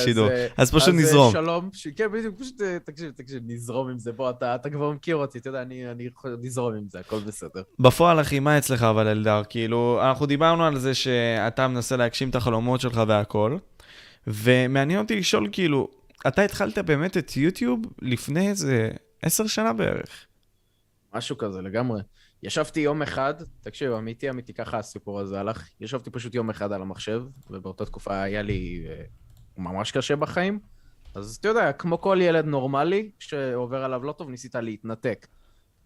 השידור. אז פשוט נזרום. שלום, כן, בדיוק, פשוט תקשיב, נזרום עם זה, בוא, אתה כבר מכיר אותי, אתה יודע, אני נזרום עם זה, הכל בסדר. בפועל, אחי, מה אצלך אבל, אלדר? כאילו, אנחנו דיברנו על זה שאתה מנסה להגשים את החלומות שלך והכל, ומעניין אותי לשאול, כאילו, אתה התחלת באמת את יוטיוב לפני איזה 10 שנה בערך. משהו כזה, לגמרי. ישבתי יום אחד, תקשיב, אמיתי, ככה הסיפור הזה הלך. ישבתי פשוט יום אחד על המחשב, ובאותה תקופה היה לי ממש קשה בחיים. אז אתה יודע, כמו כל ילד נורמלי, שעובר עליו לא טוב, ניסית להתנתק.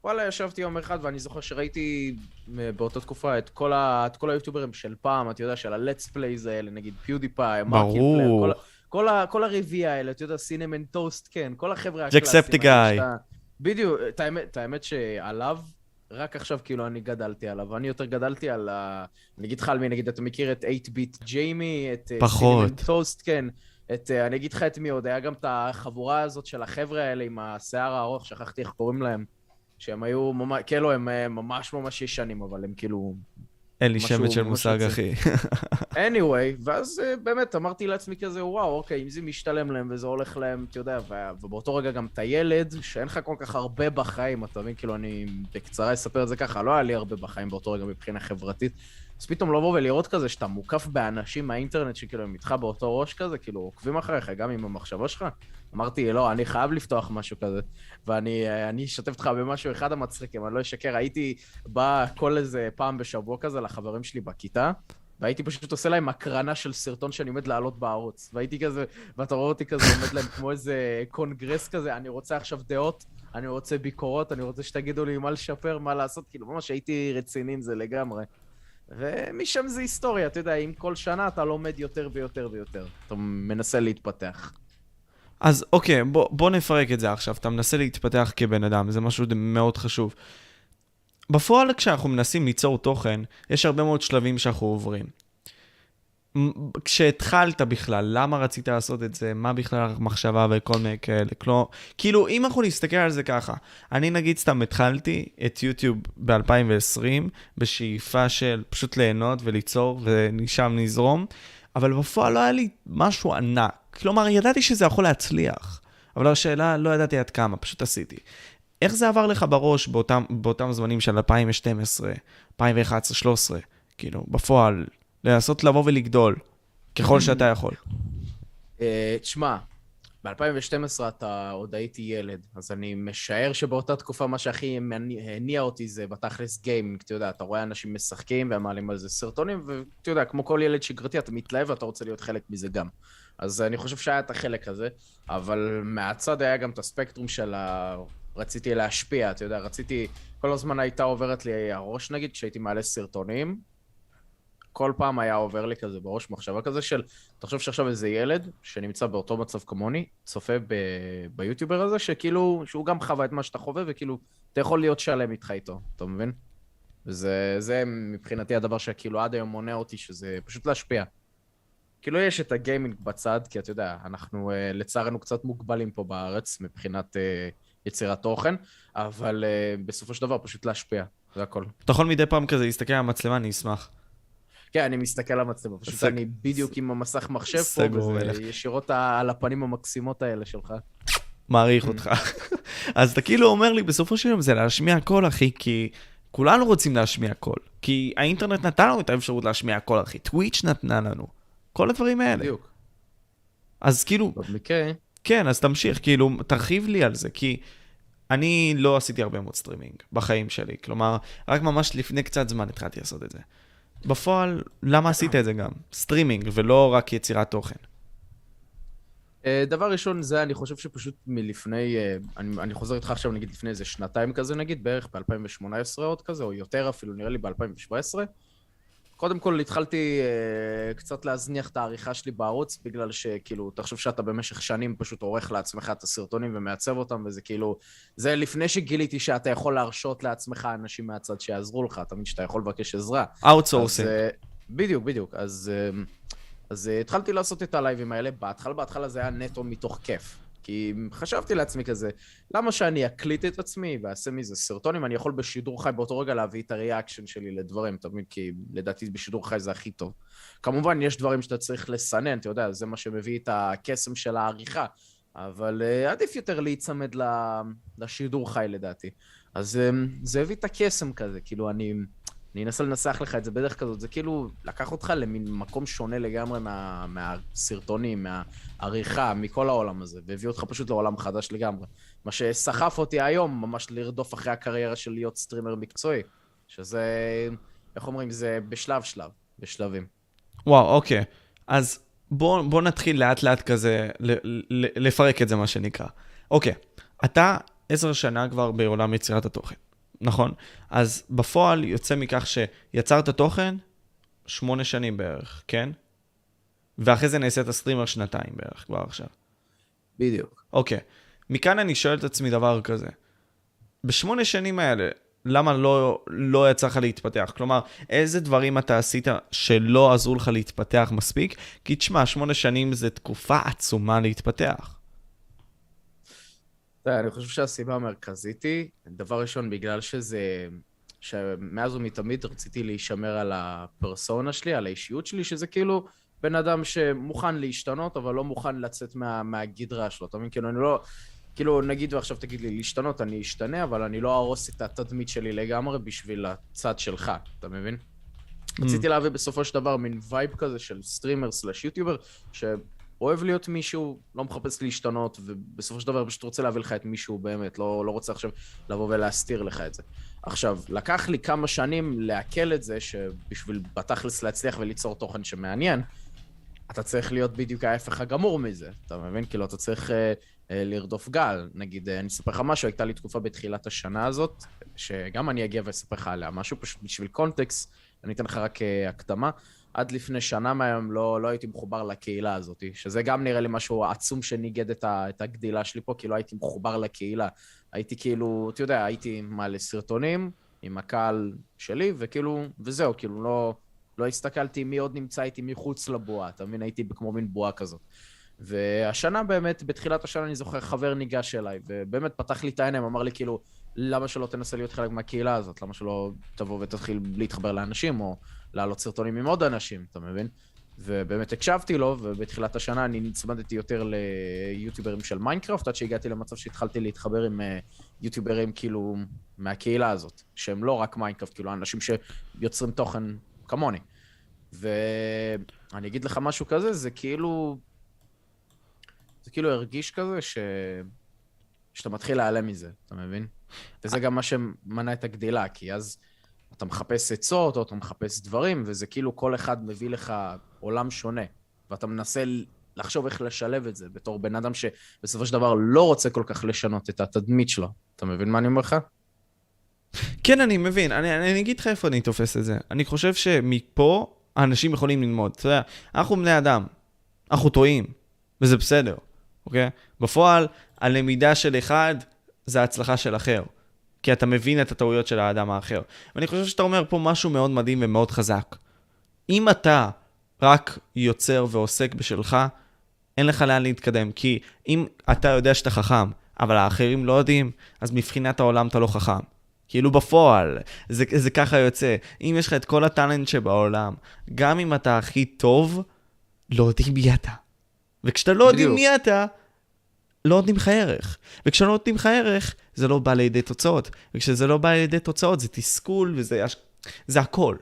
וואלה, ישבתי יום אחד, ואני זוכר שראיתי באותה תקופה את כל היוטיוברים של פעם, אתה יודע, של ה-Let's Plays האלה, נגיד PewDiePie, Markiplier, כל הרביעייה האלה, אתה יודע, CinnamonToast, כן, כל החבר'ה הקלאסיים. Jacksepticeye. בדיוק, את האמת שעליו, רק עכשיו כאילו אני גדלתי עליו, אני יותר גדלתי על ה... נגיד חלמי, נגיד, אתה מכיר את 8BitGaming, את CinnamonToast, כן, אני אגיד לך את מי עוד, היה גם את החבורה הזאת של החבר'ה האלה עם השיער הארוך, שכחתי איך קוראים להם, שהם היו ממש, כאילו הם ממש ישנים, אבל הם כאילו... אין לי שמץ של מושג, אחי. anyway, ואז באמת אמרתי לעצמי כזה, וואו, אוקיי, אם זה משתלם להם וזה הולך להם, אתה יודע, ובאותו רגע גם את הילד, שאין לך כל כך הרבה בחיים, אתה מבין, כאילו אני בקצרה אספר את זה ככה, לא היה לי הרבה בחיים באותו רגע מבחינה חברתית, אז פתאום לבוא ולראות כזה שאתה מוקף באנשים מהאינטרנט שכאילו הם איתך באותו ראש כזה, כאילו עוקבים אחריך, גם עם המחשבה שלך. אמרתי, לא, אני חייב לפתוח משהו כזה, ואני אשתף אותך במשהו אחד המצחיקים, אני לא אשקר, הייתי בא כל איזה פעם בשבוע כזה לחברים שלי בכיתה, והייתי פשוט עושה להם הקרנה של סרטון שאני עומד לעלות בערוץ, והייתי כזה, ואתה רואה אותי כזה, עומד להם כמו איזה קונגרס כזה, אני רוצה עכשיו דעות, אני רוצה ביקורות, אני רוצה שתגידו לי מה לשפר, מה לעשות, כאילו ממש הייתי רציני עם זה לגמרי. ומשם זה היסטוריה, אתה יודע, אם כל שנה אתה לומד יותר ויותר ויותר, אתה מנסה להתפתח. אז אוקיי, בוא נפרק את זה עכשיו, אתה מנסה להתפתח כבן אדם, זה משהו מאוד חשוב. בפועל כשאנחנו מנסים ליצור תוכן, יש הרבה מאוד שלבים שאנחנו עוברים. כשהתחלת בכלל, למה רצית לעשות את זה, מה בכלל מחשבה וכל מיני כאלה, כאילו אם אנחנו נסתכל על זה ככה, אני נגיד סתם התחלתי את יוטיוב ב-2020, בשאיפה של פשוט ליהנות וליצור ומשם נזרום, אבל בפועל לא היה לי משהו ענק, כלומר ידעתי שזה יכול להצליח, אבל השאלה לא ידעתי עד כמה, פשוט עשיתי. איך זה עבר לך בראש באותם זמנים של 2012, 2011, 13, כאילו בפועל, לעשות לבוא ולגדול, ככל שאתה יכול? תשמע, ב-2012 אתה עוד הייתי ילד, אז אני משער שבאותה תקופה מה שהכי הניע אותי זה בתכלס גיימינג, אתה יודע, אתה רואה אנשים משחקים ומעלים על זה סרטונים, ואתה יודע, כמו כל ילד שגרתי, אתה מתלהב ואתה רוצה להיות חלק מזה גם. אז אני חושב שהיה את החלק הזה, אבל מהצד היה גם את הספקטרום של רציתי להשפיע, אתה יודע, רציתי, כל הזמן הייתה עוברת לי הראש נגיד, כשהייתי מעלה סרטונים, כל פעם היה עובר לי כזה בראש מחשבה כזה של, אתה חושב שעכשיו איזה ילד שנמצא באותו מצב כמוני, צופה ביוטיובר הזה, שכאילו, שהוא גם חווה את מה שאתה חווה, וכאילו, אתה יכול להיות שלם איתך איתו, אתה מבין? וזה מבחינתי הדבר שכאילו עד היום מונע אותי, שזה פשוט להשפיע. כאילו יש את הגיימינג בצד, כי אתה יודע, אנחנו לצערנו קצת מוגבלים פה בארץ, מבחינת יצירת תוכן, אבל בסופו של דבר פשוט להשפיע, זה הכל. אתה יכול מדי פעם כזה להסתכל על המצלמה, אני אשמח. כן, אני מסתכל על המצלמה, פשוט אני בדיוק עם המסך מחשב פה, וזה ישירות על הפנים המקסימות האלה שלך. מעריך אותך. אז אתה כאילו אומר לי, בסופו של יום זה להשמיע קול, אחי, כי כולנו רוצים להשמיע קול. כי האינטרנט נתן לנו את האפשרות להשמיע קול, אחי. טוויץ' נתנה לנו. כל הדברים האלה. בדיוק. אז כאילו... במקרה. כן, אז תמשיך, כאילו, תרחיב לי על זה, כי... אני לא עשיתי הרבה מאוד סטרימינג בחיים שלי, כלומר, רק ממש לפני קצת זמן התחלתי לעשות את זה. בפועל, למה עשית את זה גם? סטרימינג, ולא רק יצירת תוכן. דבר ראשון זה, אני חושב שפשוט מלפני, אני חוזר איתך עכשיו, נגיד לפני איזה שנתיים כזה, נגיד, בערך ב-2018 עוד כזה, או יותר אפילו, נראה לי ב-2017. קודם כל, התחלתי קצת להזניח את העריכה שלי בערוץ, בגלל שכאילו, תחשוב שאתה במשך שנים פשוט עורך לעצמך את הסרטונים ומעצב אותם, וזה כאילו, זה לפני שגיליתי שאתה יכול להרשות לעצמך אנשים מהצד שיעזרו לך, תמיד שאתה יכול לבקש עזרה. Outsourcing. בדיוק. אז התחלתי לעשות את הלייבים האלה, בהתחלה זה היה נטו מתוך כיף. כי חשבתי לעצמי כזה, למה שאני אקליט את עצמי ואעשה מזה סרטון, אם אני יכול בשידור חי באותו רגע להביא את הריאקשן שלי לדברים, תמיד, כי לדעתי בשידור חי זה הכי טוב. כמובן, יש דברים שאתה צריך לסנן, אתה יודע, זה מה שמביא את הקסם של העריכה, אבל עדיף יותר להיצמד לשידור חי לדעתי. אז זה הביא את הקסם כזה, כאילו אני אנסה לנסח לך את זה בדרך כזאת, זה כאילו לקח אותך למין מקום שונה לגמרי מהסרטונים, מהעריכה, מכל העולם הזה, והביא אותך פשוט לעולם חדש לגמרי. מה שסחף אותי היום, ממש לרדוף אחרי הקריירה של להיות סטרימר מקצועי, שזה, איך אומרים, זה בשלבים. וואו, אוקיי. אז בוא נתחיל לאט כזה, לפרק את זה מה שנקרא. אוקיי, אתה 10 שנה כבר בעולם יצירת התוכן. נכון, אז בפועל יוצא מכך שיצרת תוכן 8 שנים בערך, כן? ואחרי זה נעשית הסטרימר 2 בערך כבר עכשיו. בדיוק. אוקיי, מכאן אני שואל את עצמי דבר כזה. ב8 שנים האלה, למה לא יצא לך להתפתח? כלומר, איזה דברים אתה עשית שלא עזרו לך להתפתח מספיק? כי תשמע, 8 שנים זה תקופה עצומה להתפתח. אני חושב שהסיבה המרכזית היא, דבר ראשון, בגלל שזה, שמאז ומתמיד רציתי להישמר על הפרסונה שלי, על האישיות שלי, שזה כאילו בן אדם שמוכן להשתנות, אבל לא מוכן לצאת מהגדרה שלו. אתה מבין? כאילו, אני לא, כאילו, נגיד ועכשיו תגיד לי, להשתנות, אני אשתנה, אבל אני לא ארוס את התדמית שלי לגמרי בשביל הצד שלך, אתה מבין? רציתי להביא בסופו של דבר מין וייב כזה של סטרימר סלש יוטיובר, אוהב להיות מישהו, לא מחפש להשתנות, ובסופו של דבר פשוט רוצה להביא לך את מישהו באמת, לא רוצה עכשיו לבוא ולהסתיר לך את זה. עכשיו, לקח לי כמה שנים להקל את זה, שבשביל בתכלס להצליח וליצור תוכן שמעניין, אתה צריך להיות בדיוק ההפך הגמור מזה, אתה מבין? כאילו, אתה צריך לרדוף גל. נגיד, אני אספר לך משהו, הייתה לי תקופה בתחילת השנה הזאת, שגם אני אגיע ואספר לך עליה משהו, פשוט בשביל קונטקסט, אני אתן לך רק הקדמה. עד לפני שנה מהיום לא הייתי מחובר לקהילה הזאת, שזה גם נראה לי משהו עצום שניגד את הגדילה שלי פה, כי לא הייתי מחובר לקהילה. הייתי כאילו, אתה יודע, הייתי מעלה סרטונים עם הקהל שלי, וכאילו, וזהו, כאילו לא הסתכלתי מי עוד נמצא איתי מחוץ לבועה, אתה מבין? הייתי כמו מין בועה כזאת. והשנה באמת, בתחילת השנה אני זוכר חבר ניגש אליי, ובאמת פתח לי את העיניים, אמר לי כאילו, למה שלא תנסה להיות חלק מהקהילה הזאת? למה שלא תבוא ותתחיל להתחבר לאנשים, או לעלות סרטונים עם עוד אנשים, אתה מבין? ובאמת הקשבתי לו, ובתחילת השנה אני נצמדתי יותר ליוטיוברים של מיינקראפט, עד שהגעתי למצב שהתחלתי להתחבר עם יוטיוברים כאילו מהקהילה הזאת, שהם לא רק מיינקראפט, כאילו אנשים שיוצרים תוכן כמוני. ואני אגיד לך משהו כזה, זה כאילו הרגיש כזה שאתה מתחיל להיעלם מזה, אתה מבין? וזה גם מה שמנע את הגדילה, כי אז אתה מחפש עצות או אתה מחפש דברים, וזה כאילו כל אחד מביא לך עולם שונה, ואתה מנסה לחשוב איך לשלב את זה, בתור בן אדם שבסופו של דבר לא רוצה כל כך לשנות את התדמית שלו. אתה מבין מה אני אומר לך? כן, אני מבין. אני אגיד לך איפה אני תופס את זה. אני חושב שמפה האנשים יכולים ללמוד. אתה יודע, אנחנו בני אדם, אנחנו טועים, וזה בסדר, אוקיי? בפועל, הלמידה של אחד זה ההצלחה של אחר. כי אתה מבין את הטעויות של האדם האחר. ואני חושב שאתה אומר פה משהו מאוד מדהים ומאוד חזק. אם אתה רק יוצר ועוסק בשלך, אין לך לאן להתקדם. כי אם אתה יודע שאתה חכם, אבל האחרים לא יודעים, אז מבחינת העולם אתה לא חכם. כאילו בפועל, זה ככה יוצא. אם יש לך את כל הטלנט שבעולם, גם אם אתה הכי טוב, לא יודעים מי אתה. וכשאתה לא יודעים מי אתה, לא נותנים לך ערך. וכשלא נותנים לך ערך, זה לא בא לידי תוצאות. וכשזה לא בא לידי תוצאות, זה תסכול, וזה הכל.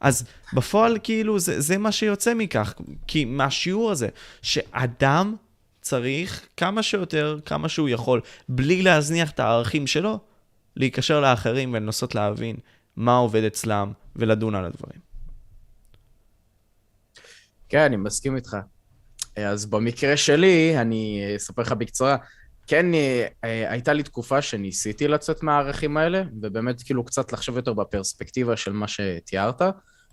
אז בפועל, כאילו, זה מה שיוצא מכך, כי מהשיעור הזה, שאדם צריך כמה שיותר, כמה שהוא יכול, בלי להזניח את הערכים שלו, להיקשר לאחרים ולנסות להבין מה עובד אצלם, ולדון על הדברים. כן, אני מסכים איתך. אז במקרה שלי, אני אספר לך בקצרה, כן, הייתה לי תקופה שניסיתי לצאת מהערכים האלה, ובאמת כאילו קצת לחשוב יותר בפרספקטיבה של מה שתיארת,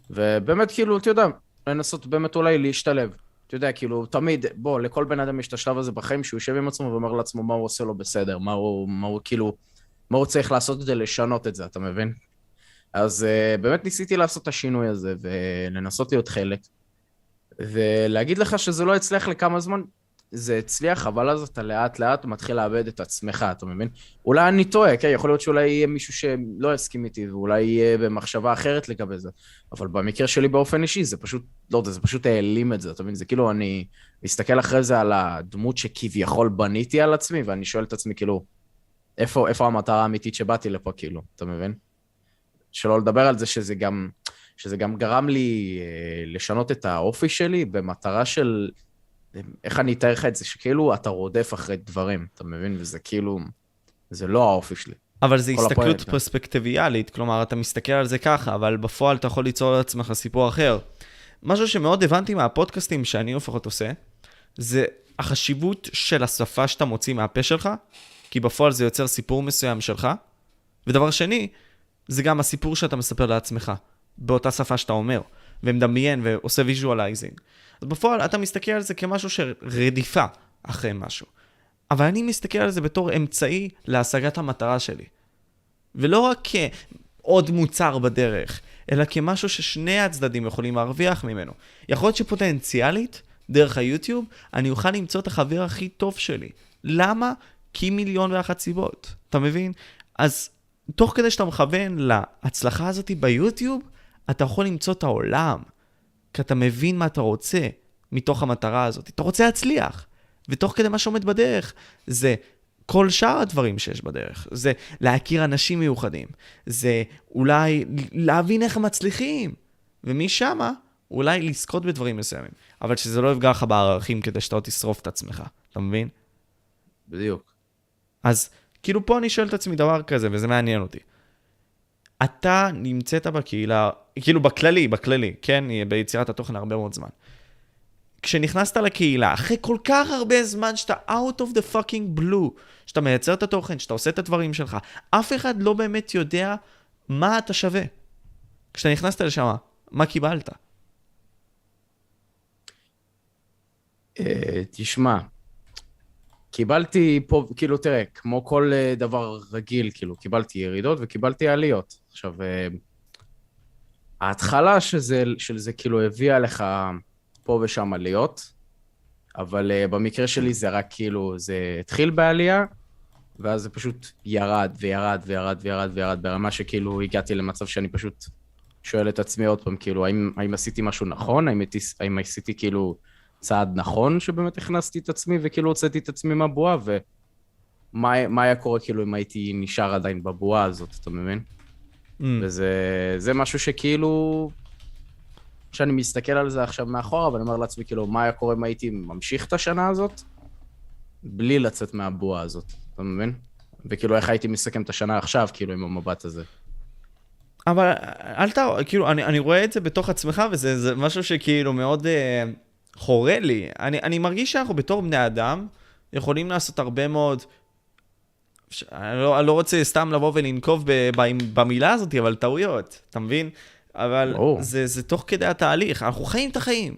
ובאמת כאילו, אתה יודע, לנסות באמת אולי להשתלב. אתה יודע, כאילו, תמיד, בוא, לכל בן אדם יש את השלב הזה בחיים, שהוא יושב עם עצמו ואומר לעצמו מה הוא עושה לו בסדר, מה הוא צריך לעשות כדי לשנות את זה, אתה מבין? אז באמת ניסיתי לעשות את השינוי הזה, ולנסות להיות חלק. ולהגיד לך שזה לא הצליח לכמה זמן, זה הצליח, אבל אז אתה לאט לאט מתחיל לאבד את עצמך, אתה מבין? אולי אני טועה, כן? יכול להיות שאולי יהיה מישהו שלא יסכים איתי, ואולי יהיה במחשבה אחרת לגבי זה. אבל במקרה שלי באופן אישי, זה פשוט, לא, זה פשוט העלים את זה, אתה מבין? זה כאילו אני מסתכל אחרי זה על הדמות שכביכול בניתי על עצמי, ואני שואל את עצמי, כאילו, איפה המטרה האמיתית שבאתי לפה, כאילו, אתה מבין? שלא לדבר על זה שזה גם גרם לי לשנות את האופי שלי במטרה של... איך אני אתאר לך את זה, שכאילו אתה רודף אחרי דברים, אתה מבין? וזה כאילו, זה לא האופי שלי. אבל זה הסתכלות פרספקטיביאלית, כלומר אתה מסתכל על זה ככה, אבל בפועל אתה יכול ליצור לעצמך סיפור אחר. משהו שמאוד הבנתי מהפודקאסטים שאני לפחות עושה, זה החשיבות של השפה שאתה מוציא מהפה שלך, כי בפועל זה יוצר סיפור מסוים שלך, ודבר שני, זה גם הסיפור שאתה מספר לעצמך, באותה שפה שאתה אומר, ומדמיין ועושה ויז'ואלייזינג. אז בפועל אתה מסתכל על זה כמשהו שרדיפה אחרי משהו. אבל אני מסתכל על זה בתור אמצעי להשגת המטרה שלי. ולא רק כעוד מוצר בדרך, אלא כמשהו ששני הצדדים יכולים להרוויח ממנו. יכול להיות שפוטנציאלית, דרך היוטיוב, אני אוכל למצוא את החבר הכי טוב שלי. למה? כי 1,000,001 סיבות. אתה מבין? אז תוך כדי שאתה מכוון להצלחה הזאת ביוטיוב, אתה יכול למצוא את העולם. כי אתה מבין מה אתה רוצה מתוך המטרה הזאת. אתה רוצה להצליח. ותוך כדי מה שעומד בדרך, זה כל שאר הדברים שיש בדרך. זה להכיר אנשים מיוחדים. זה אולי להבין איך הם מצליחים. ומשם אולי לזכות בדברים מסוימים. אבל שזה לא יפגע לך בערכים כדי שאתה תשרוף את עצמך. אתה מבין? בדיוק. אז כאילו פה אני שואל את עצמי דבר כזה, וזה מעניין אותי. אתה נמצאת בקהילה, כאילו בכללי, כן, ביצירת התוכן הרבה מאוד זמן. כשנכנסת לקהילה, אחרי כל כך הרבה זמן שאתה out of the fucking blue, שאתה מייצר את התוכן, שאתה עושה את הדברים שלך, אף אחד לא באמת יודע מה אתה שווה. כשאתה נכנסת לשם, מה קיבלת? תשמע, קיבלתי פה, כאילו תראה, כמו כל דבר רגיל, כאילו, קיבלתי ירידות וקיבלתי עליות. עכשיו, ההתחלה של זה כאילו הביאה לך פה ושם עליות, אבל במקרה שלי זה רק כאילו, זה התחיל בעלייה, ואז זה פשוט ירד וירד וירד וירד וירד, ברמה שכאילו הגעתי למצב שאני פשוט שואל את עצמי עוד פעם, כאילו, האם עשיתי משהו נכון? האם עשיתי כאילו... צעד נכון שבאמת הכנסתי את עצמי וכאילו הוצאתי את עצמי מהבועה, ומה היה קורה כאילו אם הייתי נשאר עדיין בבועה הזאת, אתה מבין? וזה משהו שכאילו, שאני מסתכל על זה עכשיו מאחורה, אבל אני אומר לעצמי כאילו מה היה קורה אם הייתי ממשיך את השנה הזאת, בלי לצאת מהבועה הזאת, אתה מבין? וכאילו איך הייתי מסכם את השנה עכשיו כאילו עם המבט הזה. אבל אל תראו, כאילו אני רואה את זה בתוך עצמך וזה משהו שכאילו מאוד... חורה לי. אני מרגיש שאנחנו בתור בני אדם יכולים לעשות הרבה מאוד, אני לא רוצה סתם לבוא ולנקוב במילה הזאת, אבל טעויות, אתה מבין? אבל זה תוך כדי התהליך, אנחנו חיים את החיים.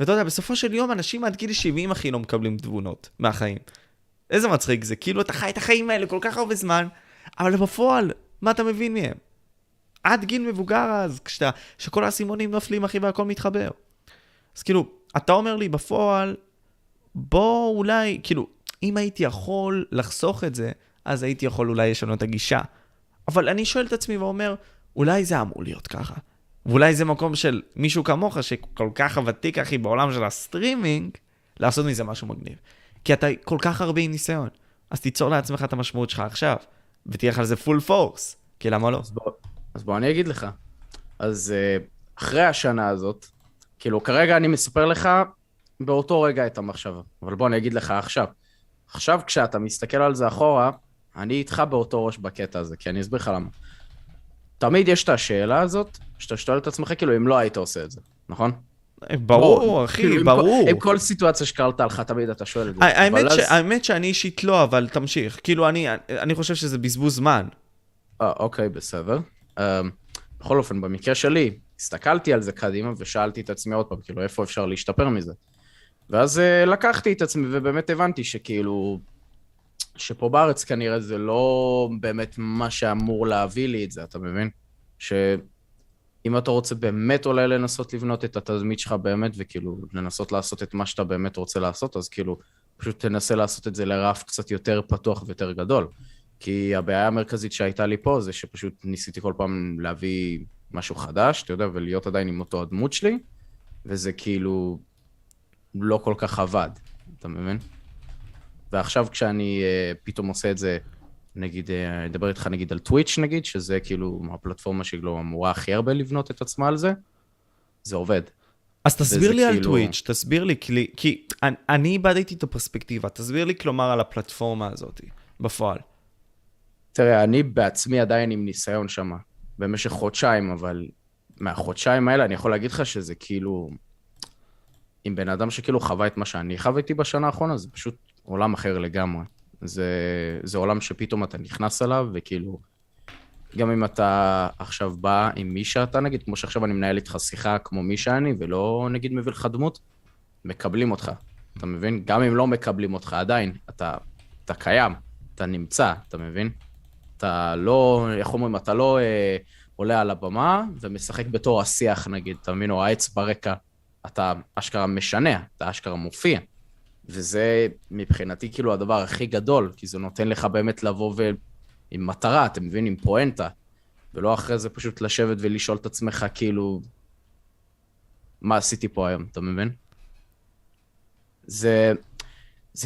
ואתה יודע, בסופו של יום אנשים עד גיל 70 אחי לא מקבלים תבונות מהחיים. איזה מצחיק זה, כאילו אתה חי את החיים האלה כל כך הרבה זמן, אבל בפועל, מה אתה מבין מהם? עד גיל מבוגר אז, כשכל הסימונים נופלים אחי והכל מתחבר. אז כאילו, אתה אומר לי בפועל, בוא אולי, כאילו, אם הייתי יכול לחסוך את זה, אז הייתי יכול אולי לשנות הגישה. אבל אני שואל את עצמי ואומר, אולי זה אמור להיות ככה. ואולי זה מקום של מישהו כמוך, שכל כך ותיק אחי בעולם של הסטרימינג, לעשות מזה משהו מגניב. כי אתה כל כך הרבה עם ניסיון. אז תיצור לעצמך את המשמעות שלך עכשיו, ותלך על זה פול פורס. כי למה לא? אז בוא אני אגיד לך. אז אחרי השנה הזאת, כאילו, כרגע אני מספר לך באותו רגע את המחשבה, אבל בוא אני אגיד לך עכשיו. עכשיו כשאתה מסתכל על זה אחורה, אני איתך באותו ראש בקטע הזה, כי אני אסביר לך למה. תמיד יש את השאלה הזאת, שאתה שואל את עצמך, כאילו, אם לא היית עושה את זה, נכון? ברור, אחי, ברור. עם כל סיטואציה שקראת עליך, תמיד אתה שואל את זה. האמת שאני אישית לא, אבל תמשיך. כאילו, אני חושב שזה בזבוז זמן. אוקיי, בסדר. בכל אופן, במקרה שלי, הסתכלתי על זה קדימה ושאלתי את עצמי עוד פעם, כאילו, איפה אפשר להשתפר מזה? ואז לקחתי את עצמי ובאמת הבנתי שכאילו, שפה בארץ כנראה זה לא באמת מה שאמור להביא לי את זה, אתה מבין? שאם אתה רוצה באמת אולי לנסות לבנות את התדמית שלך באמת, וכאילו לנסות לעשות את מה שאתה באמת רוצה לעשות, אז כאילו פשוט תנסה לעשות את זה לרף קצת יותר פתוח ויותר גדול. כי הבעיה המרכזית שהייתה לי פה זה שפשוט ניסיתי כל פעם להביא משהו חדש, אתה יודע, ולהיות עדיין עם אותו הדמות שלי, וזה כאילו לא כל כך עבד, אתה מבין? ועכשיו כשאני פתאום עושה את זה, נגיד, אדבר איתך נגיד על טוויץ' נגיד, שזה כאילו הפלטפורמה שלו אמורה הכי הרבה לבנות את עצמה על זה, זה עובד. אז תסביר לי על טוויץ', תסביר לי, כי אני איבדתי את הפרספקטיבה, תסביר לי כלומר על הפלטפורמה הזאת בפועל. תראה, אני בעצמי עדיין עם ניסיון שם, במשך חודשיים, אבל מהחודשיים האלה אני יכול להגיד לך שזה כאילו, עם בן אדם שכאילו חווה את מה שאני חוויתי בשנה האחרונה, זה פשוט עולם אחר לגמרי. זה עולם שפתאום אתה נכנס עליו, וכאילו, גם אם אתה עכשיו בא עם מי שאתה, נגיד, כמו שעכשיו אני מנהל איתך שיחה כמו מי שאני, ולא נגיד מביא לך דמות, מקבלים אותך, אתה מבין? גם אם לא מקבלים אותך עדיין, אתה קיים, אתה נמצא, אתה מבין? אתה לא, איך אומרים, אתה לא עולה על הבמה ומשחק בתור השיח, נגיד, אתה מבין, או העץ ברקע, אתה אשכרה משנה, אתה אשכרה מופיע, וזה מבחינתי כאילו הדבר הכי גדול, כי זה נותן לך באמת לבוא עם מטרה, אתה מבין, עם פואנטה, ולא אחרי זה פשוט לשבת ולשאול את עצמך כאילו, מה עשיתי פה היום, אתה מבין? זה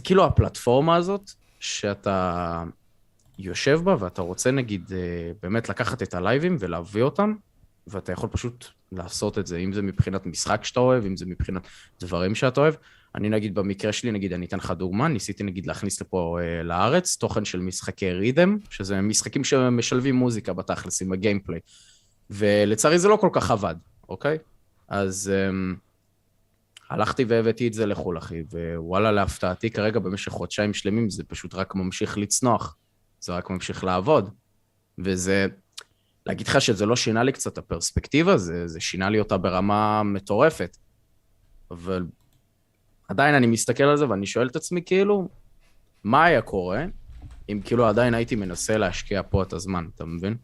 כאילו הפלטפורמה הזאת שאתה יושב בה, ואתה רוצה נגיד באמת לקחת את הלייבים ולהביא אותם, ואתה יכול פשוט לעשות את זה, אם זה מבחינת משחק שאתה אוהב, אם זה מבחינת דברים שאתה אוהב. אני נגיד במקרה שלי, נגיד אני אתן לך דוגמה, ניסיתי נגיד להכניס לפה לארץ תוכן של משחקי רידם, שזה משחקים שמשלבים מוזיקה בתכלס עם הגיימפליי, ולצערי זה לא כל כך עבד, אוקיי? אז הלכתי והבאתי את זה לחול, אחי, ווואלה להפתעתי כרגע במשך חודשיים שלמים, זה פשוט רק ממשיך לצנוח, זה רק ממשיך לעבוד, וזה, להגיד לך שזה לא שינה לי קצת הפרספקטיבה, זה שינה לי אותה ברמה מטורפת, אבל עדיין אני מסתכל על זה ואני שואל את עצמי כאילו, מה היה קורה אם כאילו עדיין הייתי מנסה להשקיע פה את הזמן, אתה מבין?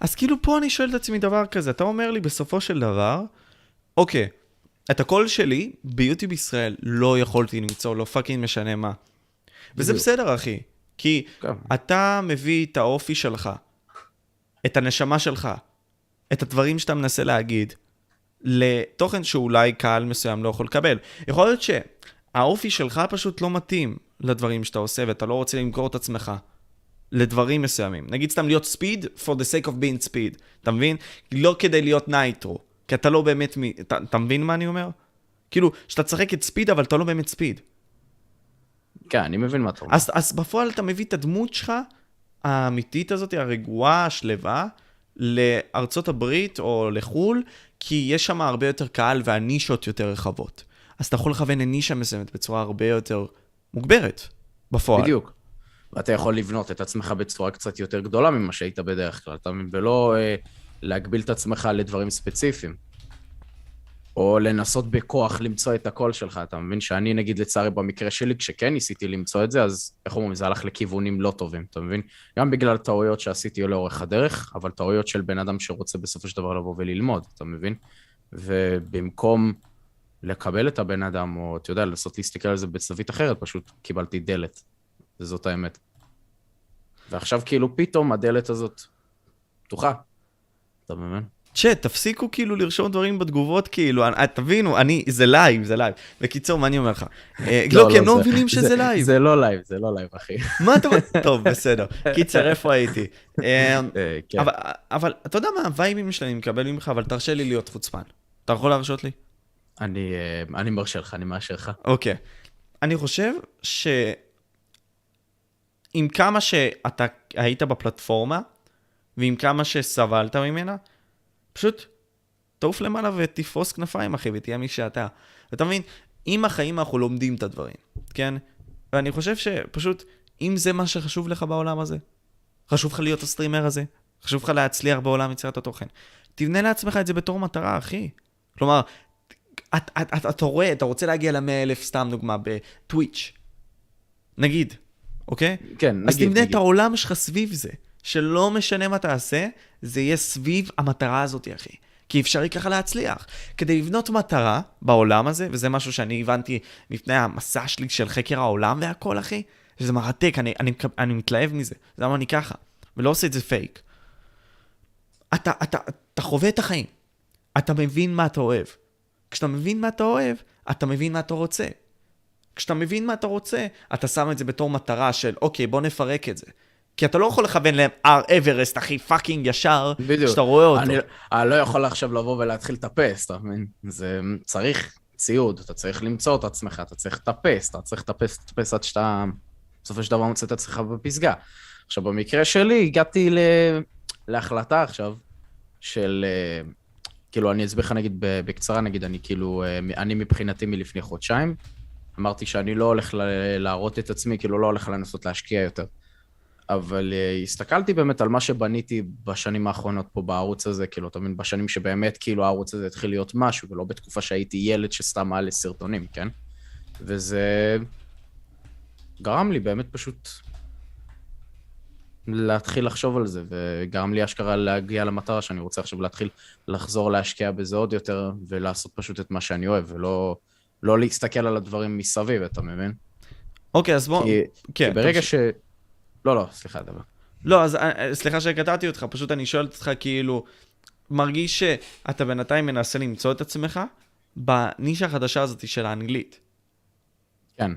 אז כאילו פה אני שואל את עצמי דבר כזה, אתה אומר לי בסופו של דבר, אוקיי, את הקול שלי ביוטיוב ישראל לא יכולתי למצוא, לא פאקינג משנה מה. וזה בסדר אחי, כי אתה מביא את האופי שלך, את הנשמה שלך, את הדברים שאתה מנסה להגיד, לתוכן שאולי קהל מסוים לא יכול לקבל. יכול להיות שהאופי שלך פשוט לא מתאים לדברים שאתה עושה, ואתה לא רוצה למכור את עצמך לדברים מסוימים. נגיד סתם להיות ספיד for the sake of being speed, אתה מבין? לא כדי להיות נייטרו, כי אתה לא באמת, אתה מבין מה אני אומר? כאילו, שאתה צחק את ספיד, אבל אתה לא באמת ספיד. כן, אני מבין מה אתה אומר. אז בפועל אתה מביא את הדמות שלך, האמיתית הזאת, הרגועה, השלווה, לארצות הברית או לחול, כי יש שם הרבה יותר קהל והנישות יותר רחבות. אז אתה יכול לכוון לנישה מסוימת בצורה הרבה יותר מוגברת בפועל. בדיוק. ואתה יכול לבנות את עצמך בצורה קצת יותר גדולה ממה שהיית בדרך כלל, ולא להגביל את עצמך לדברים ספציפיים. או לנסות בכוח למצוא את הקול שלך, אתה מבין? שאני נגיד לצערי במקרה שלי, כשכן ניסיתי למצוא את זה, אז איך אומרים, זה הלך לכיוונים לא טובים, אתה מבין? גם בגלל טעויות שעשיתי לאורך הדרך, אבל טעויות של בן אדם שרוצה בסופו של דבר לבוא וללמוד, אתה מבין? ובמקום לקבל את הבן אדם, או אתה יודע, לנסות להסתכל על זה בצווית אחרת, פשוט קיבלתי דלת, וזאת האמת. ועכשיו כאילו פתאום הדלת הזאת פתוחה, אתה מבין? תפסיקו כאילו לרשום דברים בתגובות כאילו, תבינו, זה לייב, זה לייב. בקיצור, מה אני אומר לך? לא, כי הם לא מבינים שזה לייב. זה לא לייב, זה לא לייב, אחי. מה אתה אומר? טוב, בסדר. קיצר, איפה הייתי? אבל אתה יודע מה הווייבים שלי, אני מקבל ממך, אבל תרשה לי להיות חוצפן. אתה יכול להרשות לי? אני מרשה לך, אני מאשר לך. אוקיי. אני חושב שעם כמה שאתה היית בפלטפורמה, ועם כמה שסבלת ממנה, פשוט תעוף למעלה ותפוס כנפיים, אחי, ותהיה מי שאתה. ואתה מבין, עם החיים אנחנו לומדים את הדברים, כן? ואני חושב שפשוט, אם זה מה שחשוב לך בעולם הזה, חשוב לך להיות הסטרימר הזה, חשוב לך להצליח בעולם יצירת התוכן, תבנה לעצמך את זה בתור מטרה, אחי. כלומר, אתה רואה, אתה רוצה להגיע ל100,000, סתם דוגמה, בטוויץ', נגיד, אוקיי? כן, נגיד. אז תבנה את העולם שלך סביב זה. שלא משנה מה תעשה, זה יהיה סביב המטרה הזאת, אחי. כי אפשרי ככה להצליח. כדי לבנות מטרה בעולם הזה, וזה משהו שאני הבנתי מפני המסע שלי של חקר העולם והכל, אחי, שזה מרתק, אני מתלהב מזה. זה למה אני ככה, ולא עושה את זה פייק. אתה חווה את החיים. אתה מבין מה אתה אוהב. כשאתה מבין מה אתה אוהב, אתה מבין מה אתה רוצה. כשאתה מבין מה אתה רוצה, אתה שם את זה בתור מטרה של, אוקיי, בוא נפרק את זה. כי אתה לא יכול לכוון להם הר אברסט, אחי, פאקינג ישר, שאתה רואה אותו. אני לא יכול עכשיו לבוא ולהתחיל לטפס, אתה מבין? זה צריך ציוד, אתה צריך למצוא את עצמך, אתה צריך לטפס, עד שאתה, בסופו של דבר מוצא את עצמך בפסגה. עכשיו, במקרה שלי, הגעתי להחלטה עכשיו, של, כאילו, אני אצבח, נגיד, בקצרה, נגיד, אני כאילו, אני מבחינתי מלפני חודשיים, אמרתי שאני לא הולך להראות את עצמי, כאילו לא הולך לנסות להשקיע יותר. אבל הסתכלתי באמת על מה שבניתי בשנים האחרונות פה בערוץ הזה, כאילו, תמיד בשנים שבאמת, כאילו, הערוץ הזה התחיל להיות משהו, ולא בתקופה שהייתי ילד שסתם עלה סרטונים, כן? וזה גרם לי באמת פשוט להתחיל לחשוב על זה, וגרם לי אשכרה להגיע למטרה שאני רוצה עכשיו להתחיל לחזור להשקיע בזה עוד יותר, ולעשות פשוט את מה שאני אוהב, ולא להסתכל על הדברים מסביב, אתה מבין? אוקיי, אז בוא... כי ברגע ש... לא, סליחה, דבר. לא, אז סליחה שקטעתי אותך, פשוט אני שואל אותך כאילו, מרגיש שאתה בינתיים מנסה למצוא את עצמך בנישה החדשה הזאת של האנגלית. כן,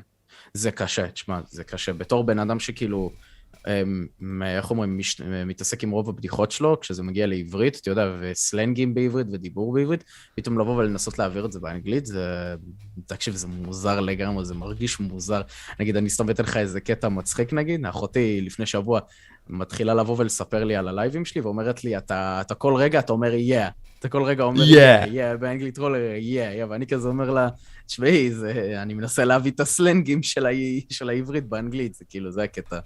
זה קשה, תשמע, זה קשה. בתור בן אדם שכאילו, איך אומרים, מתעסק עם רוב הבדיחות שלו, כשזה מגיע לעברית, אתה יודע, וסלנגים בעברית ודיבור בעברית, פתאום לבוא ולנסות להעביר את זה באנגלית, זה, תקשיב, זה מוזר לגמרי, זה מרגיש מוזר. נגיד, אני סתם אתן לך איזה קטע מצחיק, נגיד, אחותי לפני שבוע מתחילה לבוא ולספר לי על הלייבים שלי, ואומרת לי, אתה כל רגע, אתה אומר, yeah. אתה כל רגע אומר, yeah, yeah, באנגלית רולר, yeah, yeah, ואני כזה אומר לה, תשמעי, אני מנסה להביא את הסלנגים של העברית באנגלית, זה כאילו, זה הקטע.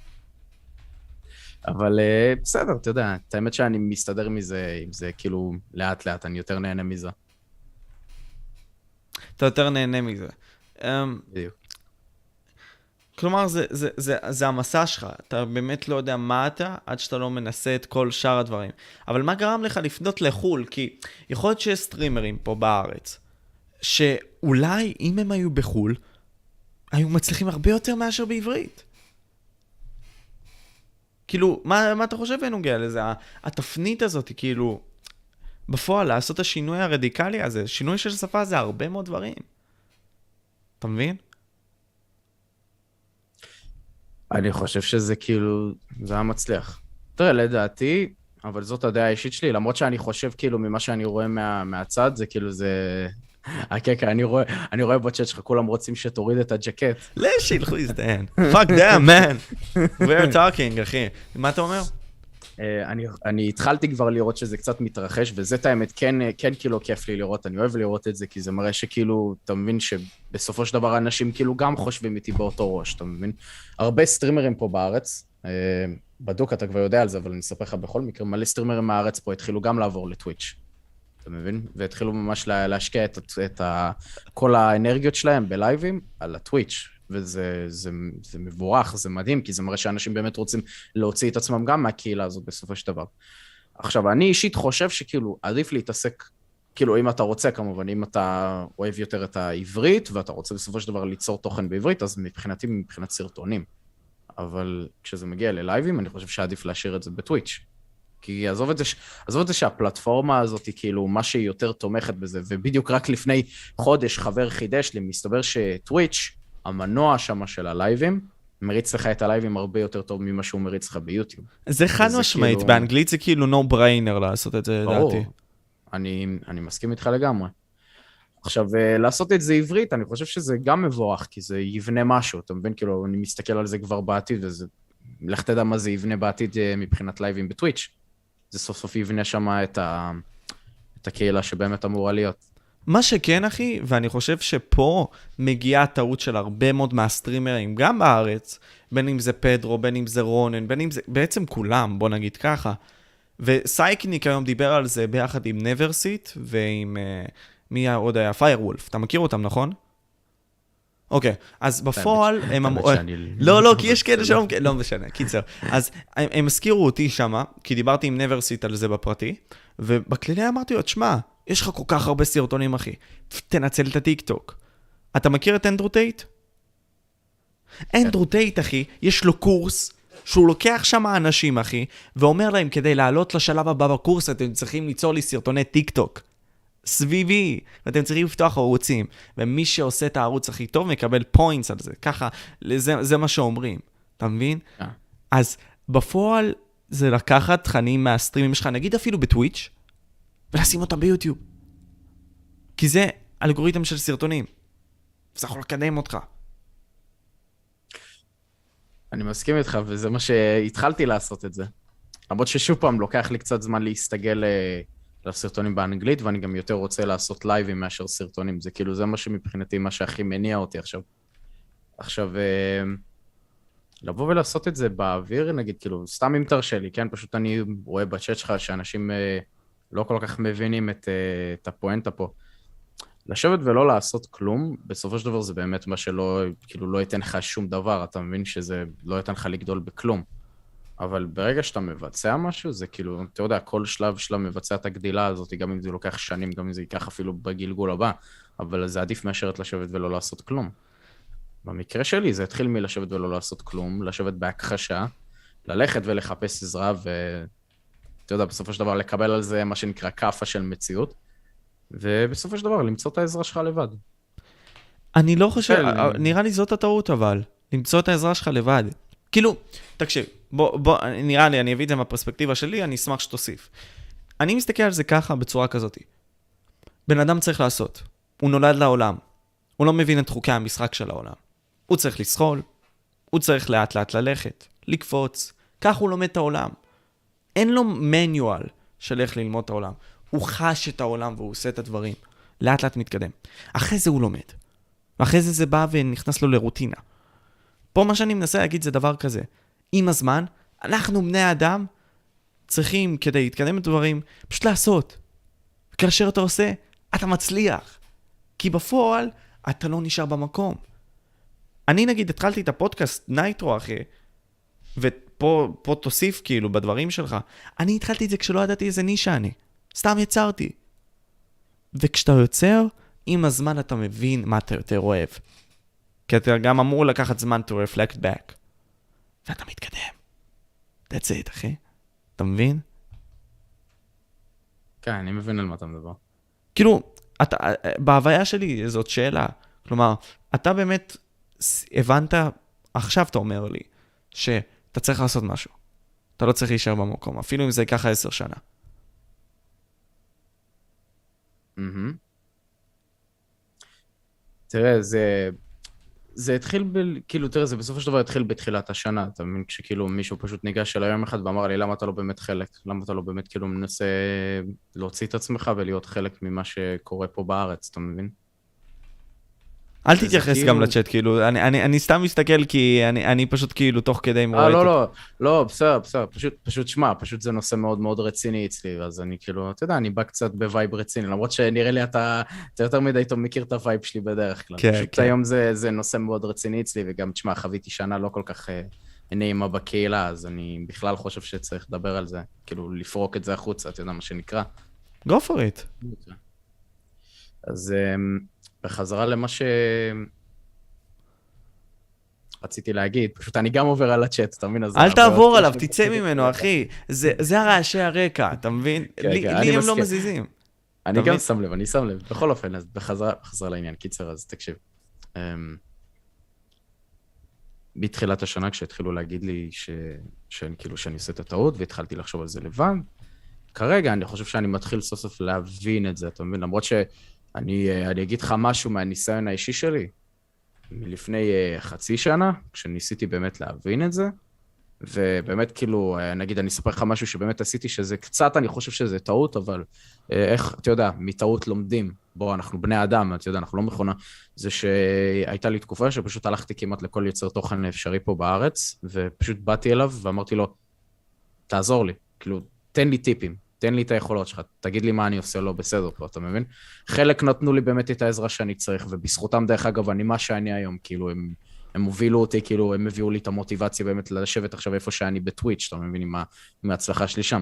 אבל בסדר, אתה יודע, את האמת שאני מסתדר מזה, אם זה כאילו לאט לאט, אני יותר נהנה מזה. אתה יותר נהנה מזה. בדיוק. כלומר, זה המסע שלך, אתה באמת לא יודע מה אתה, עד שאתה לא מנסה את כל שאר הדברים. אבל מה גרם לך לפנות לחול? כי יכול להיות שיש סטרימרים פה בארץ, שאולי אם הם היו בחול, היו מצליחים הרבה יותר מאשר בעברית. כאילו, מה אתה חושב בנוגע לזה? התפנית הזאת, כאילו, בפועל, לעשות את השינוי הרדיקלי הזה, שינוי של שפה זה הרבה מאוד דברים. אתה מבין? אני חושב שזה כאילו, זה היה מצליח. תראה, לדעתי, אבל זאת הדעה האישית שלי, למרות שאני חושב, כאילו, ממה שאני רואה מהצד, זה כאילו, זה... הקקה, אני רואה בצ'אט שלך, כולם רוצים שתוריד את הג'קט. לא, שילכו להזדהן. Fuck them, man. We're talking, אחי. מה אתה אומר? אני התחלתי כבר לראות שזה קצת מתרחש, וזאת האמת, כן כאילו כיף לי לראות, אני אוהב לראות את זה, כי זה מראה שכאילו, אתה מבין שבסופו של דבר אנשים כאילו גם חושבים איתי באותו ראש, אתה מבין? הרבה סטרימרים פה בארץ, בדוק אתה כבר יודע על זה, אבל אני אספר לך בכל מקרה, מלא סטרימרים מהארץ פה התחילו גם לעבור לטוויץ'. אתה מבין? והתחילו ממש להשקיע את כל האנרגיות שלהם בלייבים על הטוויץ', וזה מבורך, זה מדהים, כי זה מראה שאנשים באמת רוצים להוציא את עצמם גם מהקהילה הזאת בסופו של דבר. עכשיו, אני אישית חושב שכאילו עדיף להתעסק, כאילו אם אתה רוצה כמובן, אם אתה אוהב יותר את העברית, ואתה רוצה בסופו של דבר ליצור תוכן בעברית, אז מבחינתי מבחינת סרטונים. אבל כשזה מגיע ללייבים, אני חושב שעדיף להשאיר את זה בטוויץ'. כי עזוב את זה שהפלטפורמה הזאת, כאילו, מה שהיא יותר תומכת בזה, ובדיוק רק לפני חודש חבר חידש לי, מסתבר שטוויץ', המנוע שמה של הלייבים, מריץ לך את הלייבים הרבה יותר טוב ממה שהוא מריץ לך ביוטיוב. זה חד משמעית, כאילו... באנגלית זה כאילו no brainer לעשות את זה, ברור. דעתי. אני מסכים איתך לגמרי. עכשיו, לעשות את זה עברית, אני חושב שזה גם מבורך, כי זה יבנה משהו, אתה מבין? כאילו, אני מסתכל על זה כבר בעתיד, וזה... לך תדע מה זה יבנה בעתיד מבחינת לייבים בטוויץ'. זה סוף סוף יבנה שמה את הקהילה שבאמת אמורה להיות. מה שכן, אחי, ואני חושב שפה מגיעה הטעות של הרבה מאוד מהסטרימרים, גם בארץ, בין אם זה פדרו, בין אם זה רונן, בין אם זה... בעצם כולם, בוא נגיד ככה. וסייקניק היום דיבר על זה ביחד עם נברסיט, ועם... מי עוד היה? פיירוולף. אתה מכיר אותם, נכון? אוקיי, אז בפועל הם אמרו... לא, כי יש כאלה שלא... לא משנה, קיצר. אז הם הזכירו אותי שמה, כי דיברתי עם נברסיט על זה בפרטי, ובכללי אמרתי לו, תשמע, יש לך כל כך הרבה סרטונים, אחי. תנצל את הטיק-טוק. אתה מכיר את אנדרו טייט? אנדרו טייט, אחי, יש לו קורס שהוא לוקח שם אנשים, אחי, ואומר להם, כדי לעלות לשלב הבא בקורס, אתם צריכים ליצור לי סרטוני טיק-טוק. סביבי. ואתם צריכים לפתוח ערוצים. ומי שעושה את הערוץ הכי טוב, מקבל פוינטס על זה. ככה, זה מה שאומרים. אתה מבין? אז בפועל זה לקחת תכנים מהסטרימים שלך, נגיד אפילו בטוויץ', ולשים אותם ביוטיוב. כי זה אלגוריתם של סרטונים. זה יכול לקדם אותך. אני מסכים איתך, וזה מה שהתחלתי לעשות את זה. למרות ששוב פעם לוקח לי קצת זמן להסתגל לסרטונים באנגלית, ואני גם יותר רוצה לעשות לייבים מאשר סרטונים. זה כאילו, זה מה שמבחינתי, מה שהכי מניע אותי עכשיו. עכשיו, לבוא ולעשות את זה באוויר, נגיד, כאילו, סתם אם תרשה לי, כן? פשוט אני רואה בצ'אט שלך שאנשים לא כל כך מבינים את הפואנטה פה. לשבת ולא לעשות כלום, בסופו של דבר זה באמת מה שלא, כאילו, לא ייתן לך שום דבר, אתה מבין שזה לא ייתן לך לגדול בכלום. אבל ברגע שאתה מבצע משהו, זה כאילו, אתה יודע, כל שלב מבצע את הגדילה הזאת, גם אם זה לוקח שנים, גם אם זה ייקח אפילו בגלגול הבא, אבל זה עדיף מאשר לשבת ולא לעשות כלום. במקרה שלי, זה התחיל מלשבת ולא לעשות כלום, לשבת בהכחשה, ללכת ולחפש עזרה, ואתה יודע, בסופו של דבר לקבל על זה מה שנקרא קפה של מציאות, ובסופו של דבר למצוא את העזרה שלך לבד. אני לא חושב, נראה לי זאת הטעות אבל, למצוא את העזרה שלך לבד. כאילו, תקשיב, בוא, נראה לי, אני אביא את זה מהפרספקטיבה שלי, אני אשמח שתוסיף. אני מסתכל על זה ככה, בצורה כזאת. בן אדם צריך לעשות, הוא נולד לעולם, הוא לא מבין את חוקי המשחק של העולם. הוא צריך לסחול, הוא צריך לאט לאט ללכת, לקפוץ, כך הוא לומד את העולם. אין לו מניואל של איך ללמוד את העולם. הוא חש את העולם והוא עושה את הדברים. לאט לאט מתקדם. אחרי זה הוא לומד. אחרי זה בא ונכנס לו לרוטינה. פה מה שאני מנסה להגיד זה דבר כזה. עם הזמן, אנחנו בני אדם צריכים כדי להתקדם את דברים, פשוט לעשות. וכאשר אתה עושה, אתה מצליח. כי בפועל, אתה לא נשאר במקום. אני נגיד התחלתי את הפודקאסט נייטרו אחרי, ופה תוסיף כאילו בדברים שלך, אני התחלתי את זה כשלא ידעתי איזה נישה אני. סתם יצרתי. וכשאתה יוצר, עם הזמן אתה מבין מה אתה יותר אוהב. כי אתה גם אמור לקחת זמן to reflect back. ואתה מתקדם. That's it, אחי. אתה מבין? כן, אני מבין על מה אתה מדבר. כאילו, בהוויה שלי זאת שאלה. כלומר, אתה באמת הבנת, עכשיו אתה אומר לי, שאתה צריך לעשות משהו. אתה לא צריך להישאר במקום, אפילו אם זה ייקח 10 שנה. תראה, זה התחיל, כאילו, תראה, זה בסופו של דבר התחיל בתחילת השנה, אתה מבין, כשכאילו מישהו פשוט ניגש אליי יום אחד ואמר לי, למה אתה לא באמת חלק? למה אתה לא באמת כאילו מנסה להוציא את עצמך ולהיות חלק ממה שקורה פה בארץ, אתה מבין? אל תתייחס גם לצ'אט, כאילו, אני סתם מסתכל כי אני פשוט כאילו תוך כדי מראה את זה. לא, בסדר, פשוט שמע, פשוט זה נושא מאוד מאוד רציני אצלי, אז אני כאילו, אתה יודע, אני בא קצת בווייב רציני, למרות שנראה לי אתה יותר מדי טוב מכיר את הווייב שלי בדרך כלל. פשוט היום זה נושא מאוד רציני אצלי, וגם, תשמע, חוויתי שנה לא כל כך נעימה בקהילה, אז אני בכלל חושב שצריך לדבר על זה, כאילו, לפרוק את זה החוצה, אתה יודע מה שנקרא. Go for it. אז בחזרה למה שרציתי להגיד, פשוט אני גם עובר על הצ'אט, אתה מבין? אל תעבור עליו, תצא ממנו, אחי. זה הרעשי הרקע, אתה מבין? לי הם לא מזיזים. אני גם שם לב, בכל אופן, אז בחזרה לעניין, קיצר, אז תקשיב. בתחילת השנה, כשהתחילו להגיד לי שאני עושה את הטעות, והתחלתי לחשוב על זה לבד, כרגע אני חושב שאני מתחיל סוף סוף להבין את זה, אתה מבין? למרות ש... אני אגיד לך משהו מהניסיון האישי שלי, מלפני 0.5 שנה, כשניסיתי באמת להבין את זה, ובאמת כאילו, נגיד, אני אספר לך משהו שבאמת עשיתי, שזה קצת, אני חושב שזה טעות, אבל איך, אתה יודע, מטעות לומדים, בוא, אנחנו בני אדם, אתה יודע, אנחנו לא מכונה, זה שהייתה לי תקופה שפשוט הלכתי כמעט לכל יוצר תוכן אפשרי פה בארץ, ופשוט באתי אליו ואמרתי לו, תעזור לי, כאילו, תן לי טיפים. תן לי את היכולות שלך, תגיד לי מה אני עושה לא בסדר פה, אתה מבין? חלק נתנו לי באמת את העזרה שאני צריך, ובזכותם דרך אגב, אני מה שאני היום, כאילו, הם הובילו אותי, כאילו, הם הביאו לי את המוטיבציה באמת לשבת עכשיו איפה שאני בטוויץ', אתה מבין, עם ההצלחה שלי שם.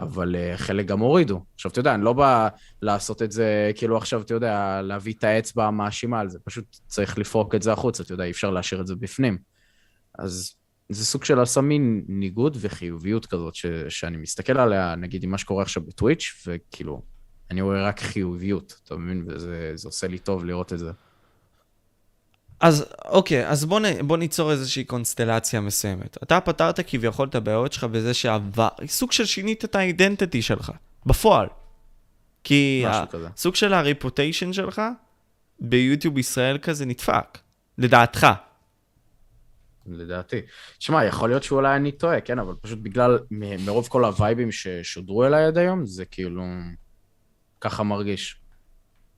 אבל חלק גם הורידו. עכשיו, אתה יודע, אני לא בא לעשות את זה, כאילו עכשיו, אתה יודע, להביא את האצבע המאשימה על זה, פשוט צריך לפרוק את זה החוצה, אתה יודע, אי אפשר להשאיר את זה בפנים. אז זה סוג של הסמין ניגוד וחיוביות כזאת, שאני מסתכל עליה, נגיד, עם מה שקורה עכשיו בטוויץ', וכאילו, אני רואה רק חיוביות, אתה מבין? וזה עושה לי טוב לראות את זה. אז אוקיי, אז בוא ניצור איזושהי קונסטלציה מסוימת. אתה פתרת כביכול את הבעיות שלך בזה שעבר, סוג של שינית את האידנטיטי שלך, בפועל. כי הסוג של הריפוטיישן שלך, ביוטיוב ישראל כזה נדפק, לדעתך. לדעתי. שמע, יכול להיות שאולי אני טועה, כן, אבל פשוט בגלל, מרוב כל הווייבים ששודרו אליי עד היום, זה כאילו, ככה מרגיש.